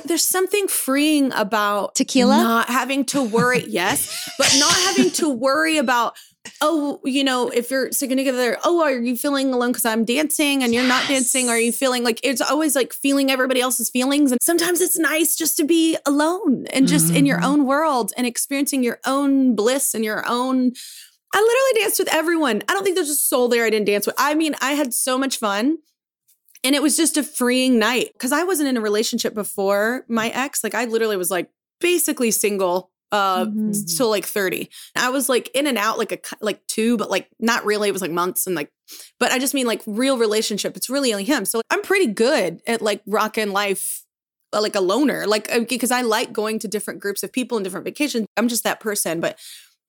there's something freeing about tequila, not having to worry. Yes, but not having to worry about, oh, you know, if you're sticking together, oh, are you feeling alone because I'm dancing and you're not dancing? Are you feeling like, it's always like feeling everybody else's feelings. And sometimes it's nice just to be alone and just in your own world and experiencing your own bliss and your own. I literally danced with everyone. I don't think there's a soul there I didn't dance with. I mean, I had so much fun. And it was just a freeing night because I wasn't in a relationship before my ex. Like I literally was like basically single till like 30. I was like in and out like two, but like not really. It was like months and like, but I just mean like real relationship. It's really only him. So like, I'm pretty good at like rocking life like a loner, like because I like going to different groups of people and different vacations. I'm just that person, but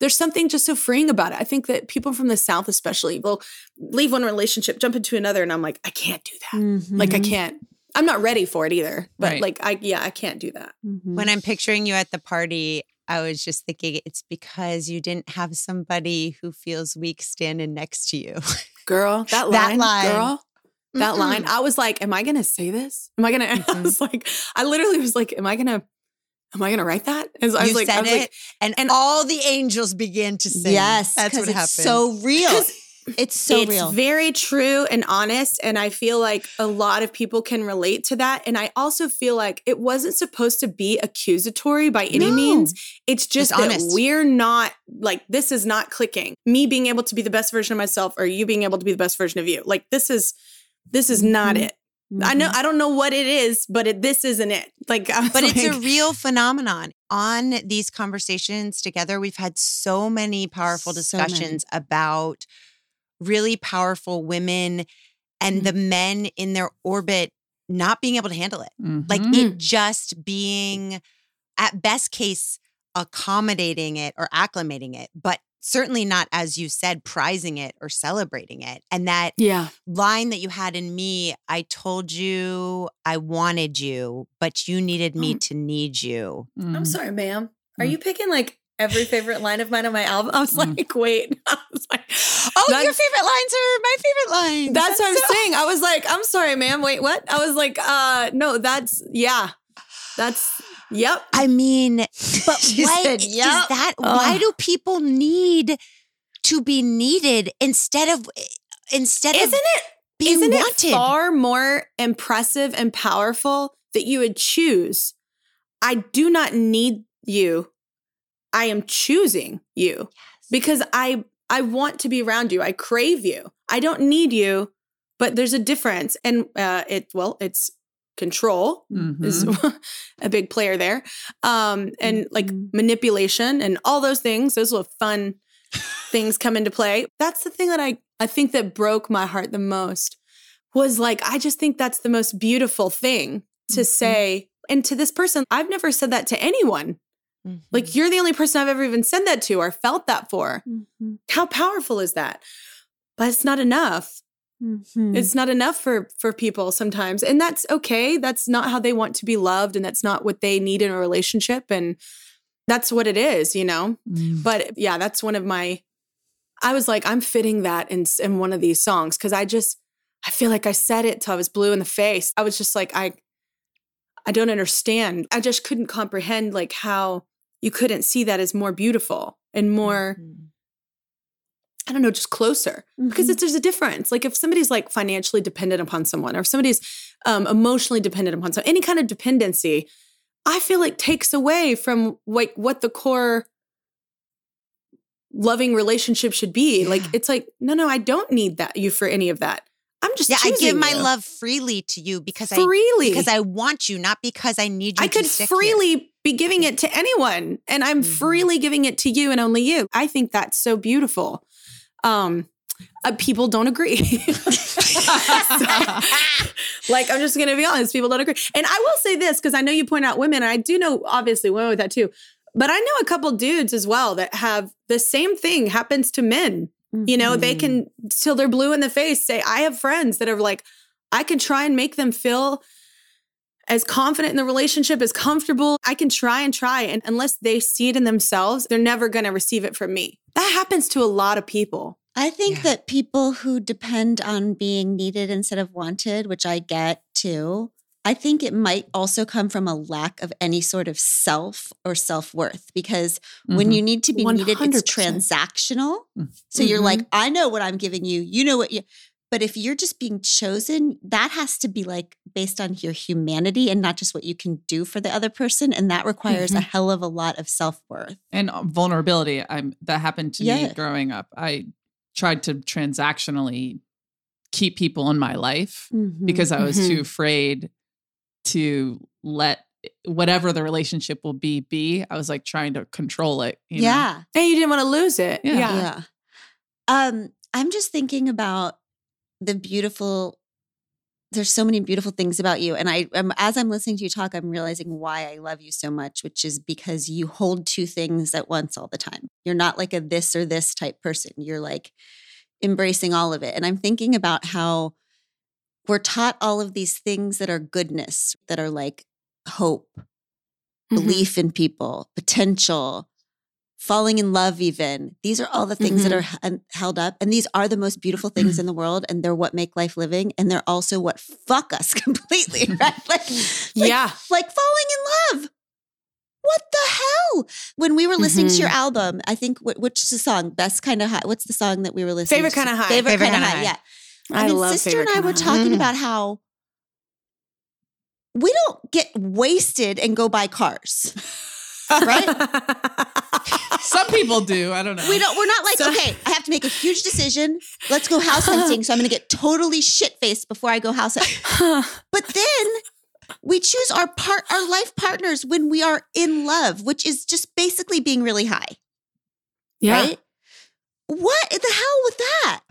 there's something just so freeing about it. I think that people from the South especially will leave one relationship, jump into another, and I'm like, I can't do that. Like, I can't. I'm not ready for it either. But like, I can't do that. When I'm picturing you at the party, I was just thinking it's because you didn't have somebody who feels weak standing next to you. Girl, that line. I was like, am I going to say this? Am I going to? I was like, I literally was like, am I going to write that? And so I was like, said it, and all the angels began to sing. Yes, that's what happened. It's so real. It's so real. It's very true and honest. And I feel like a lot of people can relate to that. And I also feel like it wasn't supposed to be accusatory by any means. It's just that we're not, like, this is not clicking. Me being able to be the best version of myself or you being able to be the best version of you. Like, this is not it. Mm-hmm. I don't know what it is, but this isn't it. It's a real phenomenon. On these conversations together, we've had so many powerful discussions about really powerful women and the men in their orbit not being able to handle it. Mm-hmm. Like it just being, at best case, accommodating it or acclimating it, but certainly not, as you said, prizing it or celebrating it. And that line that you had in me, I told you I wanted you, but you needed me to need you. I'm sorry, ma'am. Are you picking like every favorite line of mine on my album? I was like, wait. I was like, oh, your favorite lines are my favorite lines. That's what I'm saying. I was like, I'm sorry, ma'am. Wait, what? I was like, no, that's... Yep. I mean, but why is that? Why do people need to be needed instead of being wanted? Isn't it far more impressive and powerful that you would choose? I do not need you. I am choosing you because I want to be around you. I crave you. I don't need you, but there's a difference, and it's. Control is a big player there. And like manipulation and all those things, those little fun things come into play. That's the thing that I think that broke my heart the most was like, I just think that's the most beautiful thing to say. And to this person, I've never said that to anyone. Mm-hmm. Like you're the only person I've ever even said that to or felt that for. Mm-hmm. How powerful is that? But it's not enough. Mm-hmm. It's not enough for people sometimes. And that's okay. That's not how they want to be loved. And that's not what they need in a relationship. And that's what it is, you know? Mm. But yeah, that's one of my, I was like, I'm fitting that in one of these songs. Cause I feel like I said it till I was blue in the face. I was just like, I don't understand. I just couldn't comprehend like how you couldn't see that as more beautiful and more I don't know, just closer because there's a difference. Like if somebody's like financially dependent upon someone or if somebody's emotionally dependent upon someone, any kind of dependency, I feel like takes away from like what the core loving relationship should be. Yeah. Like, it's like, no, I don't need that you for any of that. I'm just choosing I give my love freely to you because I want you, not because I need you. I could freely be giving it to anyone and I'm freely giving it to you and only you. I think that's so beautiful. People don't agree. Like, I'm just going to be honest. People don't agree. And I will say this, because I know you point out women. And I do know, obviously, women with that too. But I know a couple dudes as well that have the same thing happens to men. You know, they can, till they're blue in the face, say, I have friends that are like, I can try and make them feel as confident in the relationship, as comfortable. I can try. And unless they see it in themselves, they're never going to receive it from me. That happens to a lot of people. I think that people who depend on being needed instead of wanted, which I get too, I think it might also come from a lack of any sort of self or self-worth because when you need to be 100%. Needed, it's transactional. So you're like, I know what I'm giving you. You know what you... But if you're just being chosen, that has to be like based on your humanity and not just what you can do for the other person. And that requires a hell of a lot of self-worth. And vulnerability. That happened to me growing up. I tried to transactionally keep people in my life because I was too afraid to let whatever the relationship will be. I was like trying to control it. You know? And you didn't want to lose it. Yeah. I'm just thinking about there's so many beautiful things about you. And as I'm listening to you talk, I'm realizing why I love you so much, which is because you hold two things at once all the time. You're not like a this or this type person. You're like embracing all of it. And I'm thinking about how we're taught all of these things that are goodness, that are like hope, belief in people, potential, falling in love even. These are all the things that are held up. And these are the most beautiful things in the world. And they're what make life living. And they're also what fuck us completely, right? Like falling in love. What the hell? oh, when we were listening to your album, I think, which is the song? Best Kind of High. What's the song that we were listening to? Favorite Kind of High. Favorite Kind of High, yeah. I mean, sister and I were talking about how we don't get wasted and go buy cars, right? Some people do. I don't know. We're not like, okay, I have to make a huge decision. Let's go house hunting. So I'm going to get totally shit-faced before I go house hunting. But then we choose our life partners when we are in love, which is just basically being really high. Yeah. Right? What the hell with that?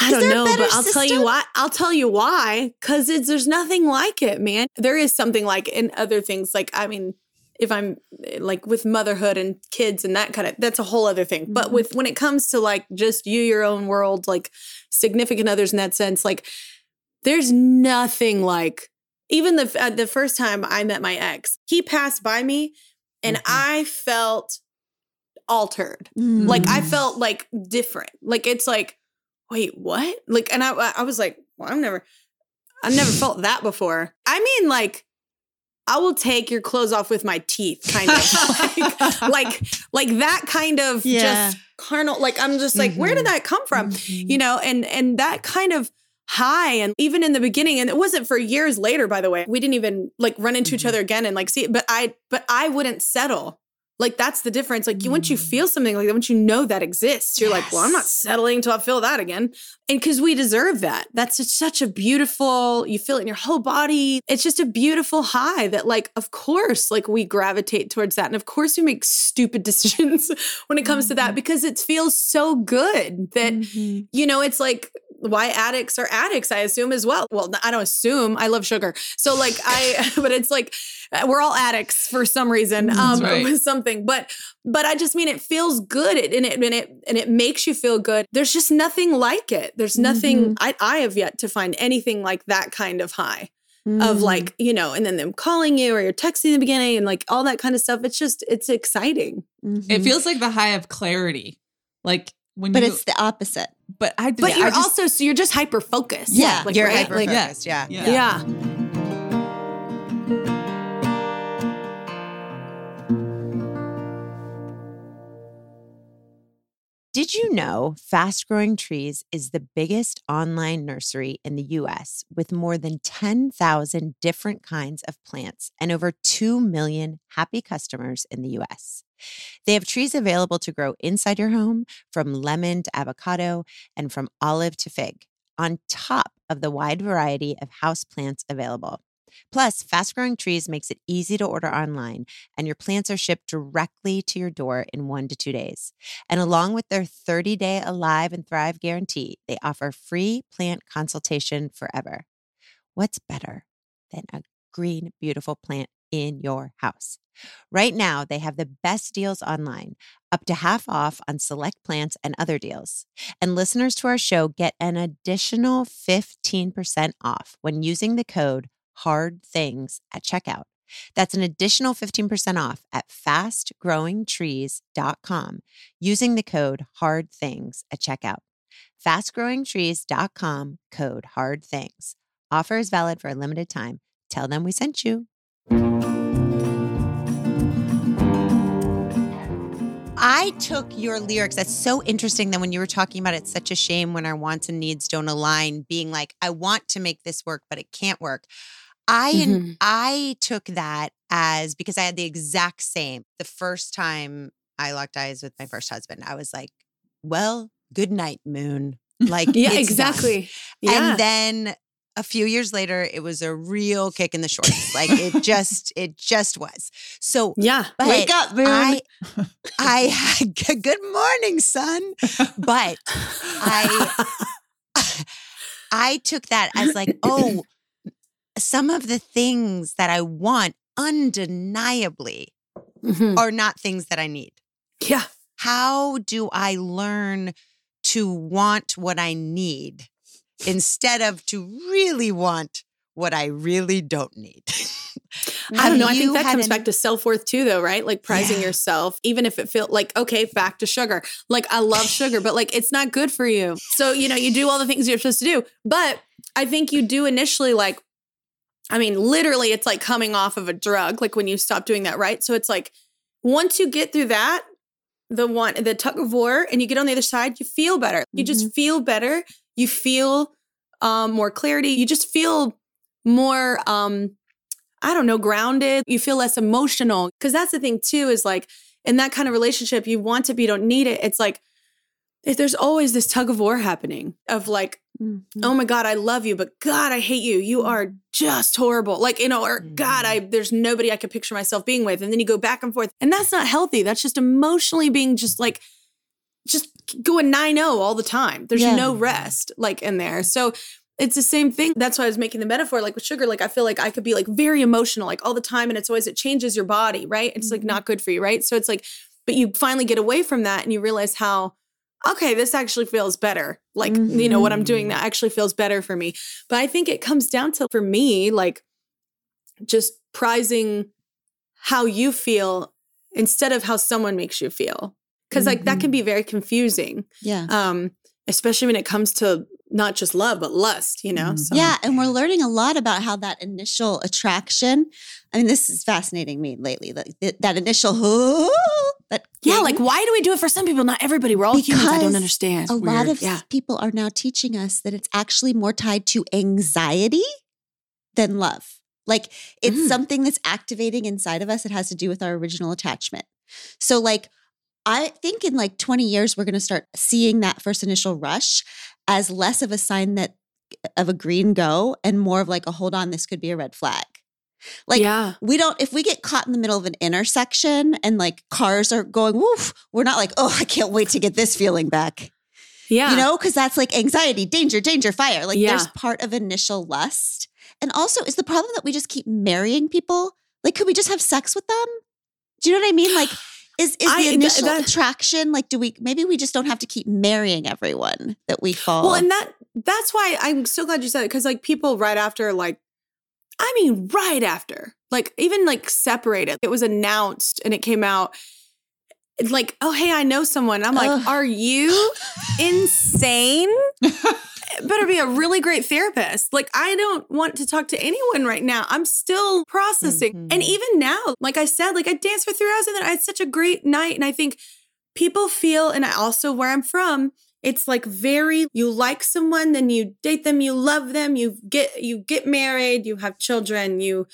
I don't know, but I'll tell you why. I'll tell you why. Because there's nothing like it, man. There is something like in other things. Like, I mean, if I'm like with motherhood and kids and that kind of, that's a whole other thing. But with, when it comes to like just you, your own world, like significant others in that sense, like there's nothing like, even the first time I met my ex, he passed by me and I felt altered. Like I felt like different. Like, it's like, wait, what? Like, and I was like, well, I've never felt that before. I mean, like, I will take your clothes off with my teeth, kind of like that kind of just carnal. Like, I'm just like, where did that come from? You know, and that kind of high. And even in the beginning, and it wasn't for years later, by the way, we didn't even like run into each other again and like see it. But I wouldn't settle. Like, that's the difference. Like, once you feel something like that, once you know that exists, you're like, well, I'm not settling until I feel that again. And because we deserve that. That's such a beautiful, you feel it in your whole body. It's just a beautiful high that, like, of course, like, we gravitate towards that. And of course, we make stupid decisions when it comes to that, because it feels so good that, you know, it's like why addicts are addicts, I assume, as well. Well, I don't assume. I love sugar. So, like, but it's like, we're all addicts for some reason, with something, but I just mean, it feels good and it makes you feel good. There's just nothing like it. There's nothing, I have yet to find anything like that kind of high of like, you know, and then them calling you or you're texting in the beginning and like all that kind of stuff. It's just, it's exciting. It feels like the high of clarity. Like it's the opposite. But you're also, so you're just hyper-focused. Yeah. Like, you're right? Hyper-focused. Like, yeah. Did you know Fast Growing Trees is the biggest online nursery in the U.S. with more than 10,000 different kinds of plants and over 2 million happy customers in the U.S.? They have trees available to grow inside your home, from lemon to avocado and from olive to fig, on top of the wide variety of houseplants available. Plus, Fast Growing Trees makes it easy to order online, and your plants are shipped directly to your door in 1 to 2 days. And along with their 30-day Alive and Thrive guarantee, they offer free plant consultation forever. What's better than a green, beautiful plant in your house? Right now, they have the best deals online, up to half off on select plants and other deals. And listeners to our show get an additional 15% off when using the code Hard Things at checkout. That's an additional 15% off at fastgrowingtrees.com using the code Hard Things at checkout. Fastgrowingtrees.com, code Hard Things. Offer is valid for a limited time. Tell them we sent you. I took your lyrics. That's so interesting that when you were talking about it's such a shame when our wants and needs don't align, being like, I want to make this work, but it can't work. I took that as, because I had the exact same. The first time I locked eyes with my first husband, I was like, well, good night, moon. Like, yeah, exactly. Yeah. And then a few years later, it was a real kick in the shorts. Like, it just was. So yeah, wake up, moon. I had good morning, son. But I took that as like, oh, some of the things that I want undeniably are not things that I need. Yeah. How do I learn to want what I need instead of to really want what I really don't need? I don't know. I think that comes back to self-worth too, though, right? Like prizing yourself, even if it feels like, okay, back to sugar. Like, I love sugar, but like, it's not good for you. So, you know, you do all the things you're supposed to do, but I think you do initially, like, I mean, literally, it's like coming off of a drug, like when you stop doing that, right? So it's like, once you get through that, the tug of war, and you get on the other side, you feel better. Mm-hmm. You just feel better. You feel more clarity. You just feel more, grounded. You feel less emotional. Because that's the thing too, is like in that kind of relationship, you want it, but you don't need it. It's like, if there's always this tug of war happening of like, mm-hmm. oh my God, I love you, but God, I hate you. You are just horrible. Like, you know, or mm-hmm. God, there's nobody I could picture myself being with. And then you go back and forth. And that's not healthy. That's just emotionally being just like, just going 9-0 all the time. There's no rest like in there. So it's the same thing. That's why I was making the metaphor, like with sugar, like I feel like I could be like very emotional, like all the time. And it's always, it changes your body, right? It's mm-hmm. like not good for you, right? So it's like, but you finally get away from that and you realize how, okay, this actually feels better. Like, mm-hmm. you know, what I'm doing now actually feels better for me. But I think it comes down to, for me, like just prizing how you feel instead of how someone makes you feel. Because mm-hmm. like that can be very confusing. Yeah. Especially when it comes to not just love, but lust, you know? Mm-hmm. So. Yeah. And we're learning a lot about how that initial attraction, I mean, this is fascinating me lately, that initial, yeah, like why do we do it for some people, not everybody? We're all humans. I don't understand. A lot of people are now teaching us that it's actually more tied to anxiety than love. Like it's something that's activating inside of us. It has to do with our original attachment. So like, I think in like 20 years, we're going to start seeing that first initial rush as less of a sign that of a green go and more of like a, hold on, this could be a red flag. Like if we get caught in the middle of an intersection and like cars are going, woof, we're not like, oh, I can't wait to get this feeling back. Yeah. You know, because that's like anxiety, danger, fire. Like there's part of initial lust. And also is the problem that we just keep marrying people. Like, could we just have sex with them? Do you know what I mean? Like, Is the initial attraction, like, maybe we just don't have to keep marrying everyone that we fall. Well, and that's why I'm so glad you said it. Cause like people right after, like even like separated, it was announced and it came out like, oh, hey, I know someone. And I'm like, are you insane? Better be a really great therapist. Like, I don't want to talk to anyone right now. I'm still processing. Mm-hmm. And even now, like I said, like I danced for 3 hours and then I had such a great night. And I think people feel, and I also where I'm from, it's like you like someone, then you date them, you love them, you get married, you have children, you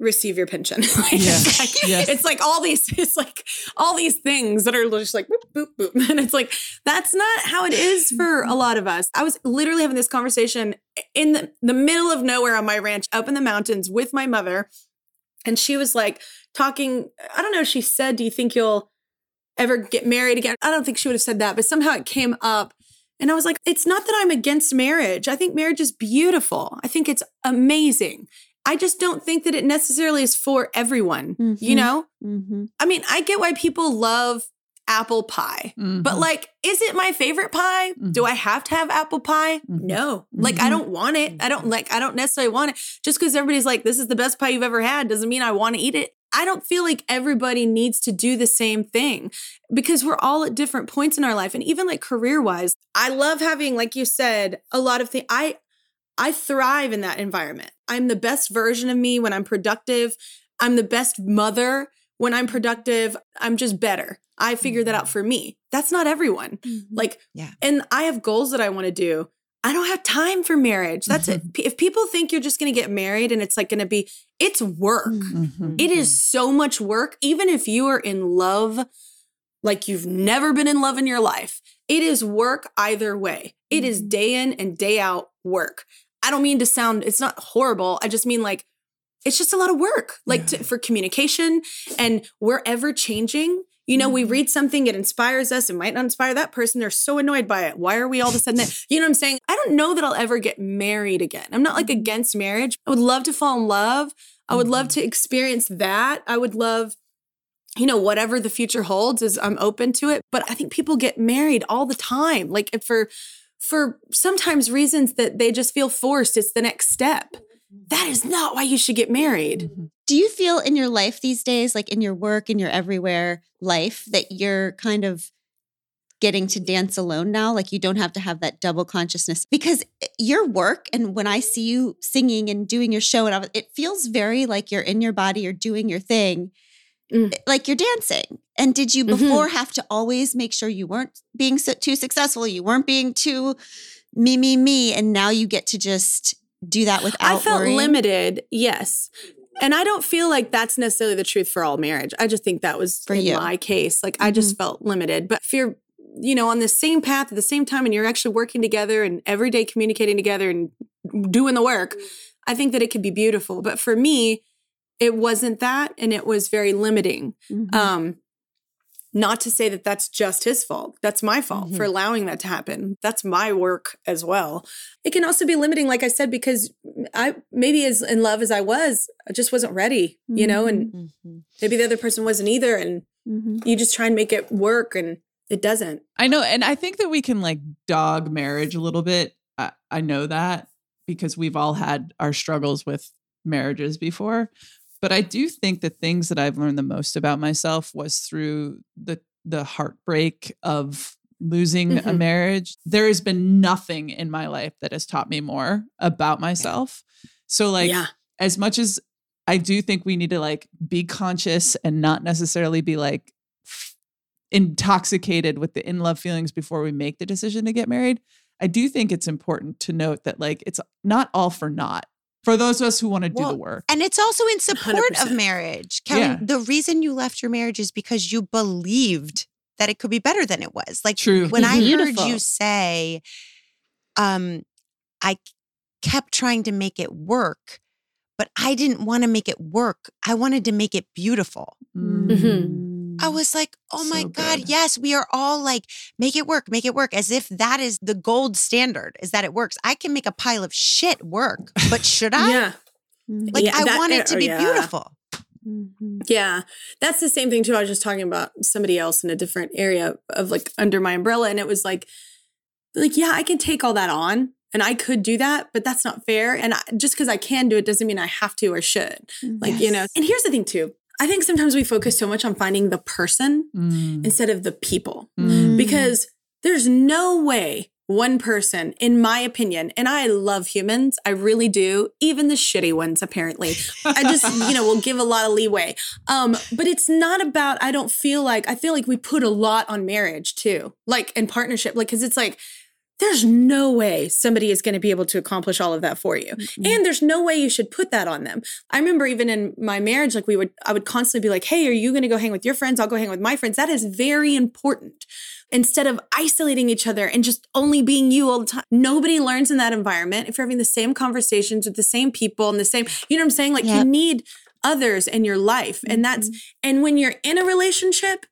receive your pension. It's like all these, things that are just like, boop, boop, boop. And it's like, that's not how it is for a lot of us. I was literally having this conversation in the middle of nowhere on my ranch up in the mountains with my mother. And she was like talking, I don't know. She said, do you think you'll ever get married again? I don't think she would have said that, but somehow it came up. And I was like, it's not that I'm against marriage. I think marriage is beautiful. I think it's amazing. I just don't think that it necessarily is for everyone, you know? Mm-hmm. I mean, I get why people love apple pie, but like, is it my favorite pie? Mm-hmm. Do I have to have apple pie? Mm-hmm. No. Like, I don't want it. I don't necessarily want it. Just because everybody's like, this is the best pie you've ever had doesn't mean I want to eat it. I don't feel like everybody needs to do the same thing because we're all at different points in our life. And even like career-wise, I love having, like you said, a lot of things. I thrive in that environment. I'm the best version of me when I'm productive. I'm the best mother when I'm productive. I'm just better. I figured that out for me. That's not everyone. Like, and I have goals that I want to do. I don't have time for marriage. That's it. If people think you're just going to get married and it's like going to be, it's work. It is so much work. Even if you are in love, like you've never been in love in your life, it is work either way. It is day in and day out work. I don't mean to sound, it's not horrible. I just mean like, it's just a lot of work, like for communication, and we're ever changing. You know, we read something, it inspires us. It might not inspire that person. They're so annoyed by it. Why are we all of a sudden that, you know what I'm saying? I don't know that I'll ever get married again. I'm not like against marriage. I would love to fall in love. I would love to experience that. I would love, you know, whatever the future holds is I'm open to it. But I think people get married all the time. Like for sometimes reasons that they just feel forced. It's the next step. That is not why you should get married. Do you feel in your life these days, like in your work, in your everywhere life, that you're kind of getting to dance alone now? Like you don't have to have that double consciousness because your work. And when I see you singing and doing your show, it feels very like you're in your body, you're doing your thing. like you're dancing. And did you before have to always make sure you weren't being too successful? You weren't being too me. And now you get to just do that without worrying? Limited. Yes. And I don't feel like that's necessarily the truth for all marriage. I just think that was for in you. My case. Like I just felt limited. But if you're, you know, on the same path at the same time and you're actually working together and every day communicating together and doing the work, I think that it could be beautiful. But for me, it wasn't that. And it was very limiting. Not to say that that's just his fault. That's my fault for allowing that to happen. That's my work as well. It can also be limiting, like I said, because I maybe as in love as I was, I just wasn't ready, you know, and maybe the other person wasn't either. And you just try and make it work and it doesn't. I know. And I think that we can like dog marriage a little bit. I know that because we've all had our struggles with marriages before. But I do think the things that I've learned the most about myself was through the heartbreak of losing a marriage. There has been nothing in my life that has taught me more about myself. So like, as much as I do think we need to like be conscious and not necessarily be like intoxicated with the in-love feelings before we make the decision to get married, I do think it's important to note that like, it's not all for naught. For those of us who want to do the work. And it's also in support 100%. Of marriage. Kelly, the reason you left your marriage is because you believed that it could be better than it was. Like when I heard you say, I kept trying to make it work, but I didn't want to make it work. I wanted to make it beautiful. I was like, oh my God, yes, we are all like, make it work, as if that is the gold standard, is that it works. I can make a pile of shit work, but should I? Like, I want it to be beautiful. Yeah. That's the same thing, too. I was just talking about somebody else in a different area of like under my umbrella. And it was like, yeah, I can take all that on and I could do that, but that's not fair. And just because I can do it doesn't mean I have to or should. Like, you know, and here's the thing, too. I think sometimes we focus so much on finding the person instead of the people, because there's no way one person, in my opinion, and I love humans. I really do. Even the shitty ones, apparently. I just, you know, will give a lot of leeway. But it's not about, I feel like we put a lot on marriage too, like in partnership, like, cause it's like, there's no way somebody is going to be able to accomplish all of that for you. And there's no way you should put that on them. I remember even in my marriage, like I would constantly be like, hey, are you going to go hang with your friends? I'll go hang with my friends. That is very important. Instead of isolating each other and just only being you all the time. Nobody learns in that environment if you're having the same conversations with the same people and the same, you know what I'm saying? Like you need others in your life. And and when you're in a relationship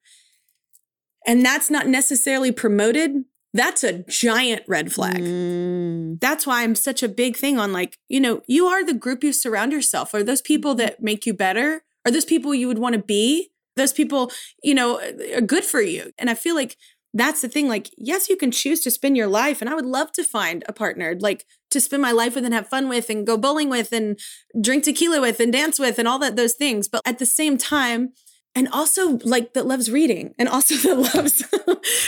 and that's not necessarily promoted, that's a giant red flag. That's why I'm such a big thing on like, you know, you are the group you surround yourself. Are those people that make you better? Are those people you would want to be? Those people, you know, are good for you. And I feel like that's the thing. Like, yes, you can choose to spend your life. And I would love to find a partner, like to spend my life with and have fun with and go bowling with and drink tequila with and dance with and all that, those things. But at the same time, and also like that loves reading and also that loves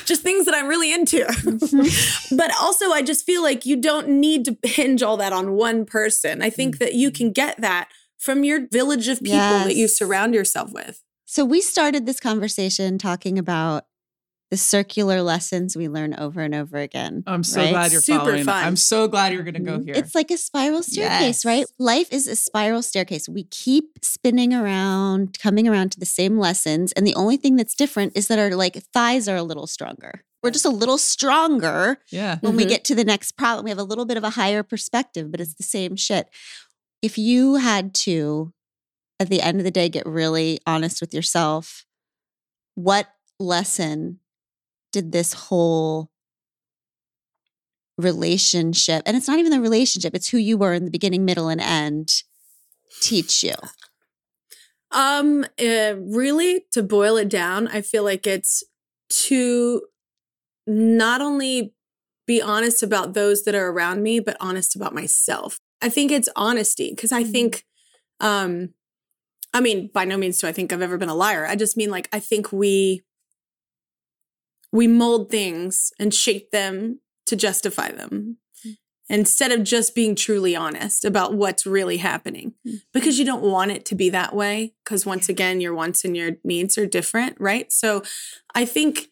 just things that I'm really into. But also I just feel like you don't need to hinge all that on one person. I think that you can get that from your village of people that you surround yourself with. So we started this conversation talking about the circular lessons we learn over and over again. I'm so glad you're following. Fun. I'm so glad you're going to go here. It's like a spiral staircase, right? Life is a spiral staircase. We keep spinning around, coming around to the same lessons. And the only thing that's different is that our like thighs are a little stronger. We're just a little stronger when we get to the next problem. We have a little bit of a higher perspective, but it's the same shit. If you had to, at the end of the day, get really honest with yourself, what lesson did this whole relationship, and it's not even the relationship, it's who you were in the beginning, middle, and end, teach you? Really, to boil it down, I feel like it's to not only be honest about those that are around me, but honest about myself. I think it's honesty, because I think, I mean, by no means do I think I've ever been a liar. I just mean like, I think we mold things and shape them to justify them. instead of just being truly honest about what's really happening, because you don't want it to be that way. Because once again, your wants and your needs are different, right? So I think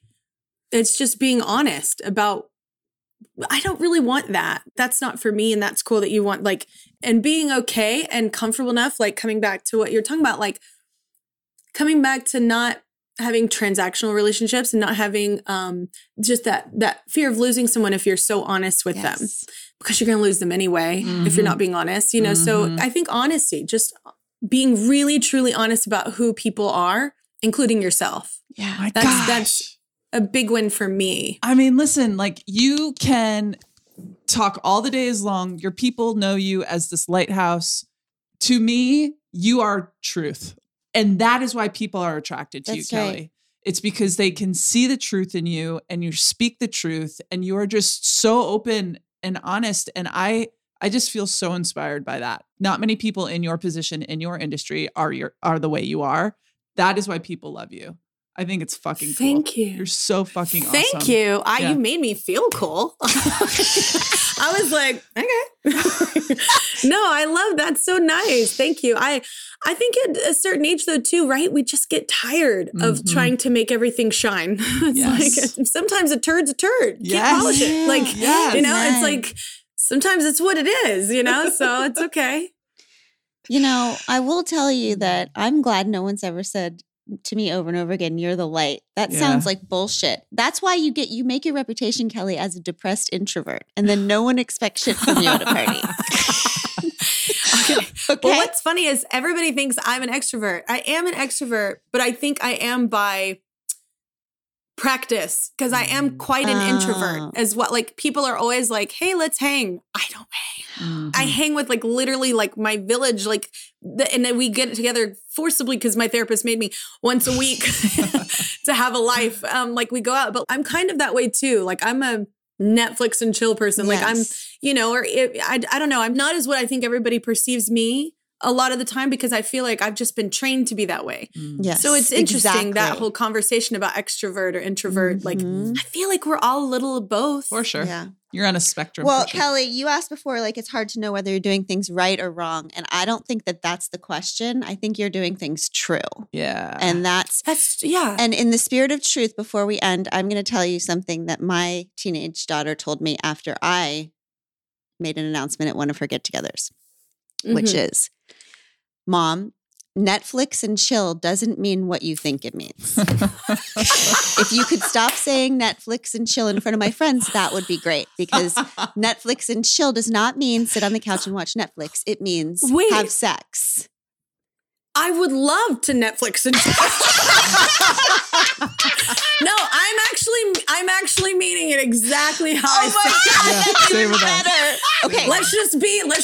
it's just being honest about, I don't really want that. That's not for me. And that's cool that you want, like, and being okay and comfortable enough, like coming back to what you're talking about, like coming back to not having transactional relationships and not having just that fear of losing someone if you're so honest with yes. them, because you're going to lose them anyway mm-hmm. if you're not being honest, you know? Mm-hmm. So I think honesty, just being really, truly honest about who people are, including yourself. Yeah. Oh my gosh. That's a big win for me. I mean, listen, like you can talk all the days long. Your people know you as this lighthouse. To me, you are truth. And that is why people are attracted to That's you, right. Kelly. It's because they can see the truth in you and you speak the truth and you are just so open and honest. And I just feel so inspired by that. Not many people in your position, in your industry are the way you are. That is why people love you. I think it's fucking cool. Thank you. You're so fucking awesome. Thank you. You made me feel cool. I was like, okay. No, I love that. So nice. Thank you. I think at a certain age though too, right? We just get tired of mm-hmm. trying to make everything shine. It's yes. like sometimes a turd's a turd. Yes. Can't polish it. Like, yes. you know, man. It's like sometimes it's what it is, you know? So it's okay. You know, I will tell you that I'm glad no one's ever said to me over and over again, you're the light. That sounds like bullshit. That's why you make your reputation, Kelly, as a depressed introvert, and then no one expects shit from you at a party. Okay. Well, what's funny is everybody thinks I'm an extrovert. I am an extrovert, but I think I am by practice, because I am quite an introvert as well. Like people are always like, hey, let's hang. I don't hang. Mm-hmm. I hang with like literally like my village, like and then we get it together forcibly because my therapist made me once a week to have a life. Like we go out, but I'm kind of that way too. Like I'm a Netflix and chill person. Yes. Like I'm, you know, I don't know. I'm not as what I think everybody perceives me a lot of the time, because I feel like I've just been trained to be that way. Mm. Yes, so it's interesting that whole conversation about extrovert or introvert. Mm-hmm. Like I feel like we're all a little of both. For sure. Yeah. You're on a spectrum. Well, sure. Kelly, you asked before, like, it's hard to know whether you're doing things right or wrong. And I don't think that that's the question. I think you're doing things true. Yeah. And that's yeah. And in the spirit of truth, before we end, I'm going to tell you something that my teenage daughter told me after I made an announcement at one of her get-togethers, mm-hmm. which is, Mom, Netflix and chill doesn't mean what you think it means. If you could stop saying Netflix and chill in front of my friends, that would be great, because Netflix and chill does not mean sit on the couch and watch Netflix. It means have sex. I would love to Netflix and chill. No, I'm actually meaning it exactly how I said it. Yeah, okay, let's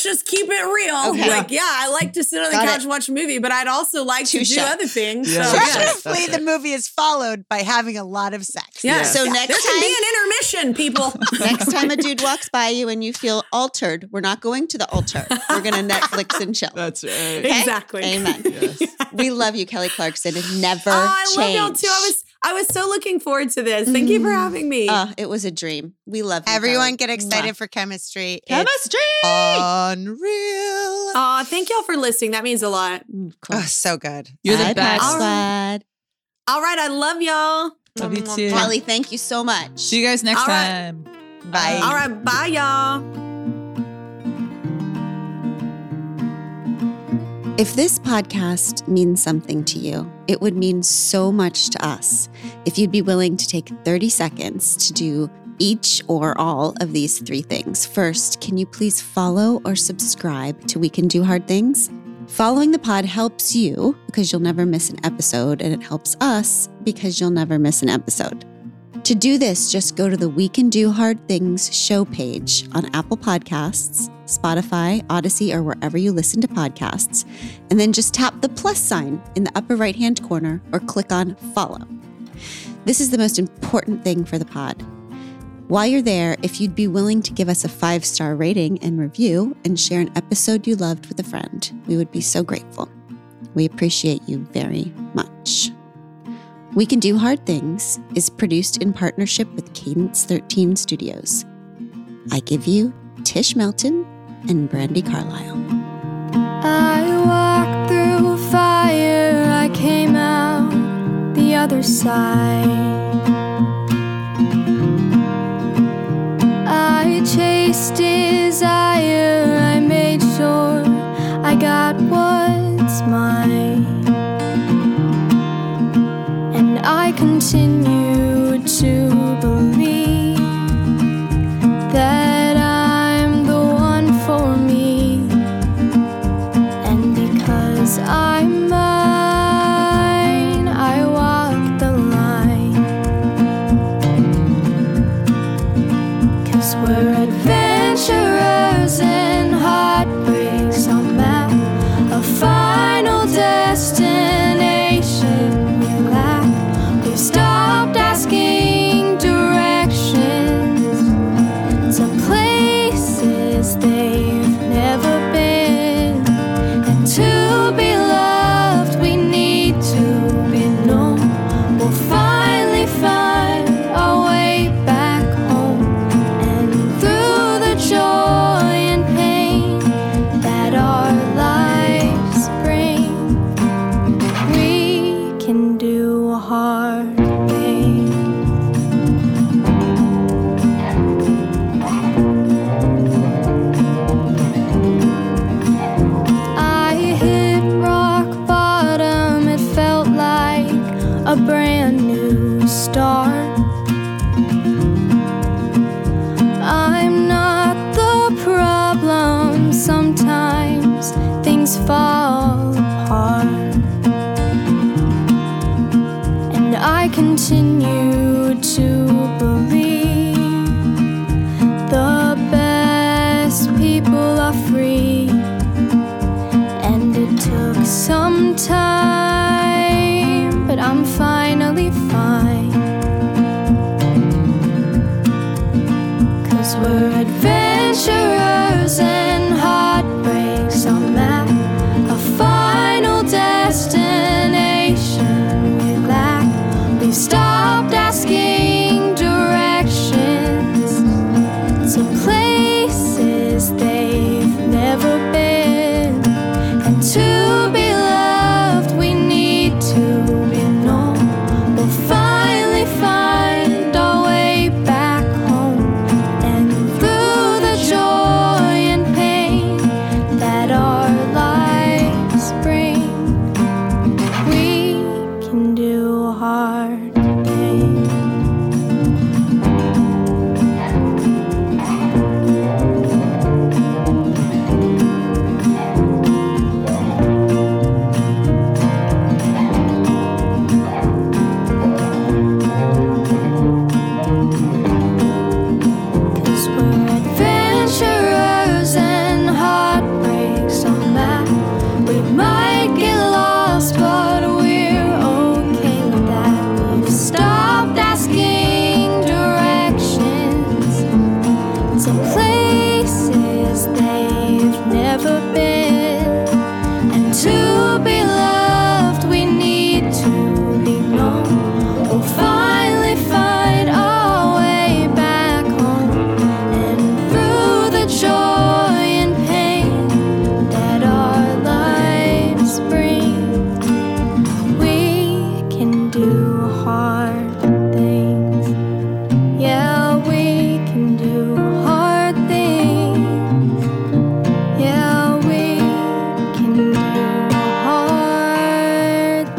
just keep it real. Okay. Like, yeah, I like to sit on the couch and watch a movie, but I'd also like to do other things. Yeah. So, preferably the movie is followed by having a lot of sex. Yeah. So next time there can be an intermission, people. Next time a dude walks by you and you feel altered, we're not going to the altar. We're gonna Netflix and chill. That's right. Okay? Exactly. Amen. Yes. We love you, Kelly Clarkson. It never changed. I love y'all too. I was so looking forward to this. Thank you for having me. It was a dream. We love you. Everyone get excited for Chemistry. Chemistry! It's unreal. Oh, thank y'all for listening. That means a lot. Oh, so good. You're the best. All right. I love y'all. Love you too. Kelly, thank you so much. See you guys next time. Bye. All right. Bye, y'all. If this podcast means something to you, it would mean so much to us if you'd be willing to take 30 seconds to do each or all of these three things. First, can you please follow or subscribe to We Can Do Hard Things? Following the pod helps you because you'll never miss an episode, and it helps us because you'll never miss an episode. To do this, just go to the We Can Do Hard Things show page on Apple Podcasts, Spotify, Odyssey, or wherever you listen to podcasts, and then just tap the plus sign in the upper right-hand corner or click on follow. This is the most important thing for the pod. While you're there, if you'd be willing to give us a 5-star rating and review and share an episode you loved with a friend, we would be so grateful. We appreciate you very much. We Can Do Hard Things is produced in partnership with Cadence 13 Studios. I give you Tish Melton and Brandy Carlisle. I walked through fire, I came out the other side. I chased desire, I made sure I got what's mine. And I continue to believe that I'm the one for me. And because I'm mine, I walk the line. 'Cause we're adventurers and heartbreaks on a map, a final destination we lack. We've stopped asking directions to places they've never been. And to be loved, we need to be known. We'll finally find our way back home. And through the joy and pain that our lives bring, we can do a hard thing. I hit rock bottom, it felt like a brand new start. I'm not the problem, sometimes things fall apart. And I continue to believe the best people are free. And it took some time, but I'm finally fine. 'Cause we're adventurers and heartbreaks on a map, a final destination we lack. We've stopped asking directions to places they've never been. And to be loved, we need to be known. We'll finally find our way back home. And through the joy and pain that our lives bring, we can do a hard thing. Cause we're adventurers and heartbreaks on a map. We might get lost, but we're okay with that. We've stopped asking directions to places they've never been. And to be loved, we need to be known. We'll finally find our way back home. And through the joy and pain that our lives bring, we can do hard things. Yeah, we can do hard things. Yeah, we can do hard things.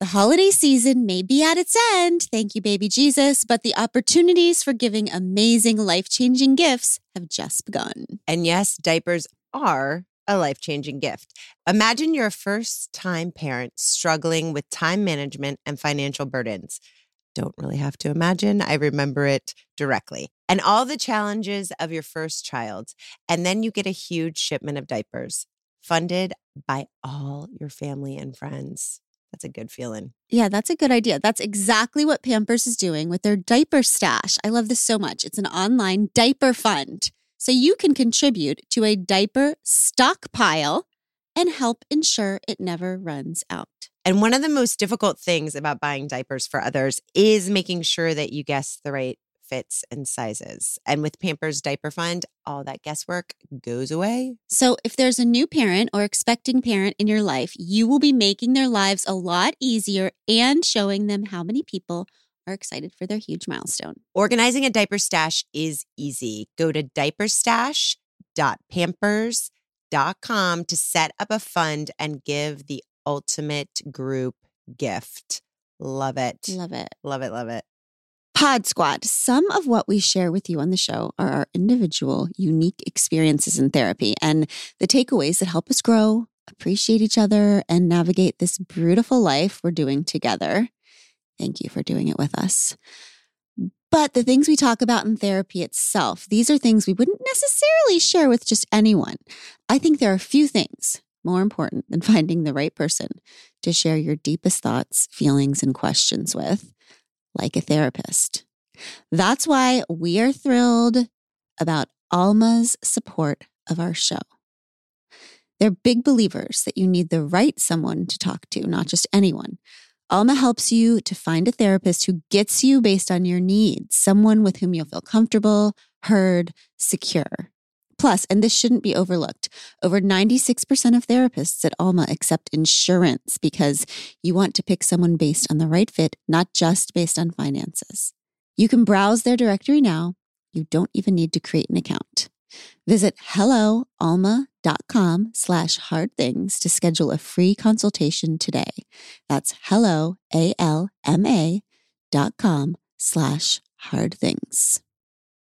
The holiday season may be at its end, thank you, baby Jesus, but the opportunities for giving amazing, life-changing gifts have just begun. And yes, diapers are a life-changing gift. Imagine you're a first-time parent struggling with time management and financial burdens. Don't really have to imagine. I remember it directly. And all the challenges of your first child. And then you get a huge shipment of diapers funded by all your family and friends. That's a good feeling. Yeah, that's a good idea. That's exactly what Pampers is doing with their diaper stash. I love this so much. It's an online diaper fund. So you can contribute to a diaper stockpile and help ensure it never runs out. And one of the most difficult things about buying diapers for others is making sure that you guess the right fits and sizes. And with Pampers Diaper Fund, all that guesswork goes away. So if there's a new parent or expecting parent in your life, you will be making their lives a lot easier and showing them how many people are excited for their huge milestone. Organizing a diaper stash is easy. Go to diaperstash.pampers.com to set up a fund and give the ultimate group gift. Love it. Love it. Love it. Love it. Pod Squad, some of what we share with you on the show are our individual, unique experiences in therapy and the takeaways that help us grow, appreciate each other, and navigate this beautiful life we're doing together. Thank you for doing it with us. But the things we talk about in therapy itself, these are things we wouldn't necessarily share with just anyone. I think there are few things more important than finding the right person to share your deepest thoughts, feelings, and questions with, like a therapist. That's why we are thrilled about Alma's support of our show. They're big believers that you need the right someone to talk to, not just anyone. Alma helps you to find a therapist who gets you based on your needs, someone with whom you'll feel comfortable, heard, secure. Plus, and this shouldn't be overlooked, over 96% of therapists at Alma accept insurance because you want to pick someone based on the right fit, not just based on finances. You can browse their directory now. You don't even need to create an account. Visit helloalma.com/hardthings to schedule a free consultation today. That's helloalma.com/hardthings.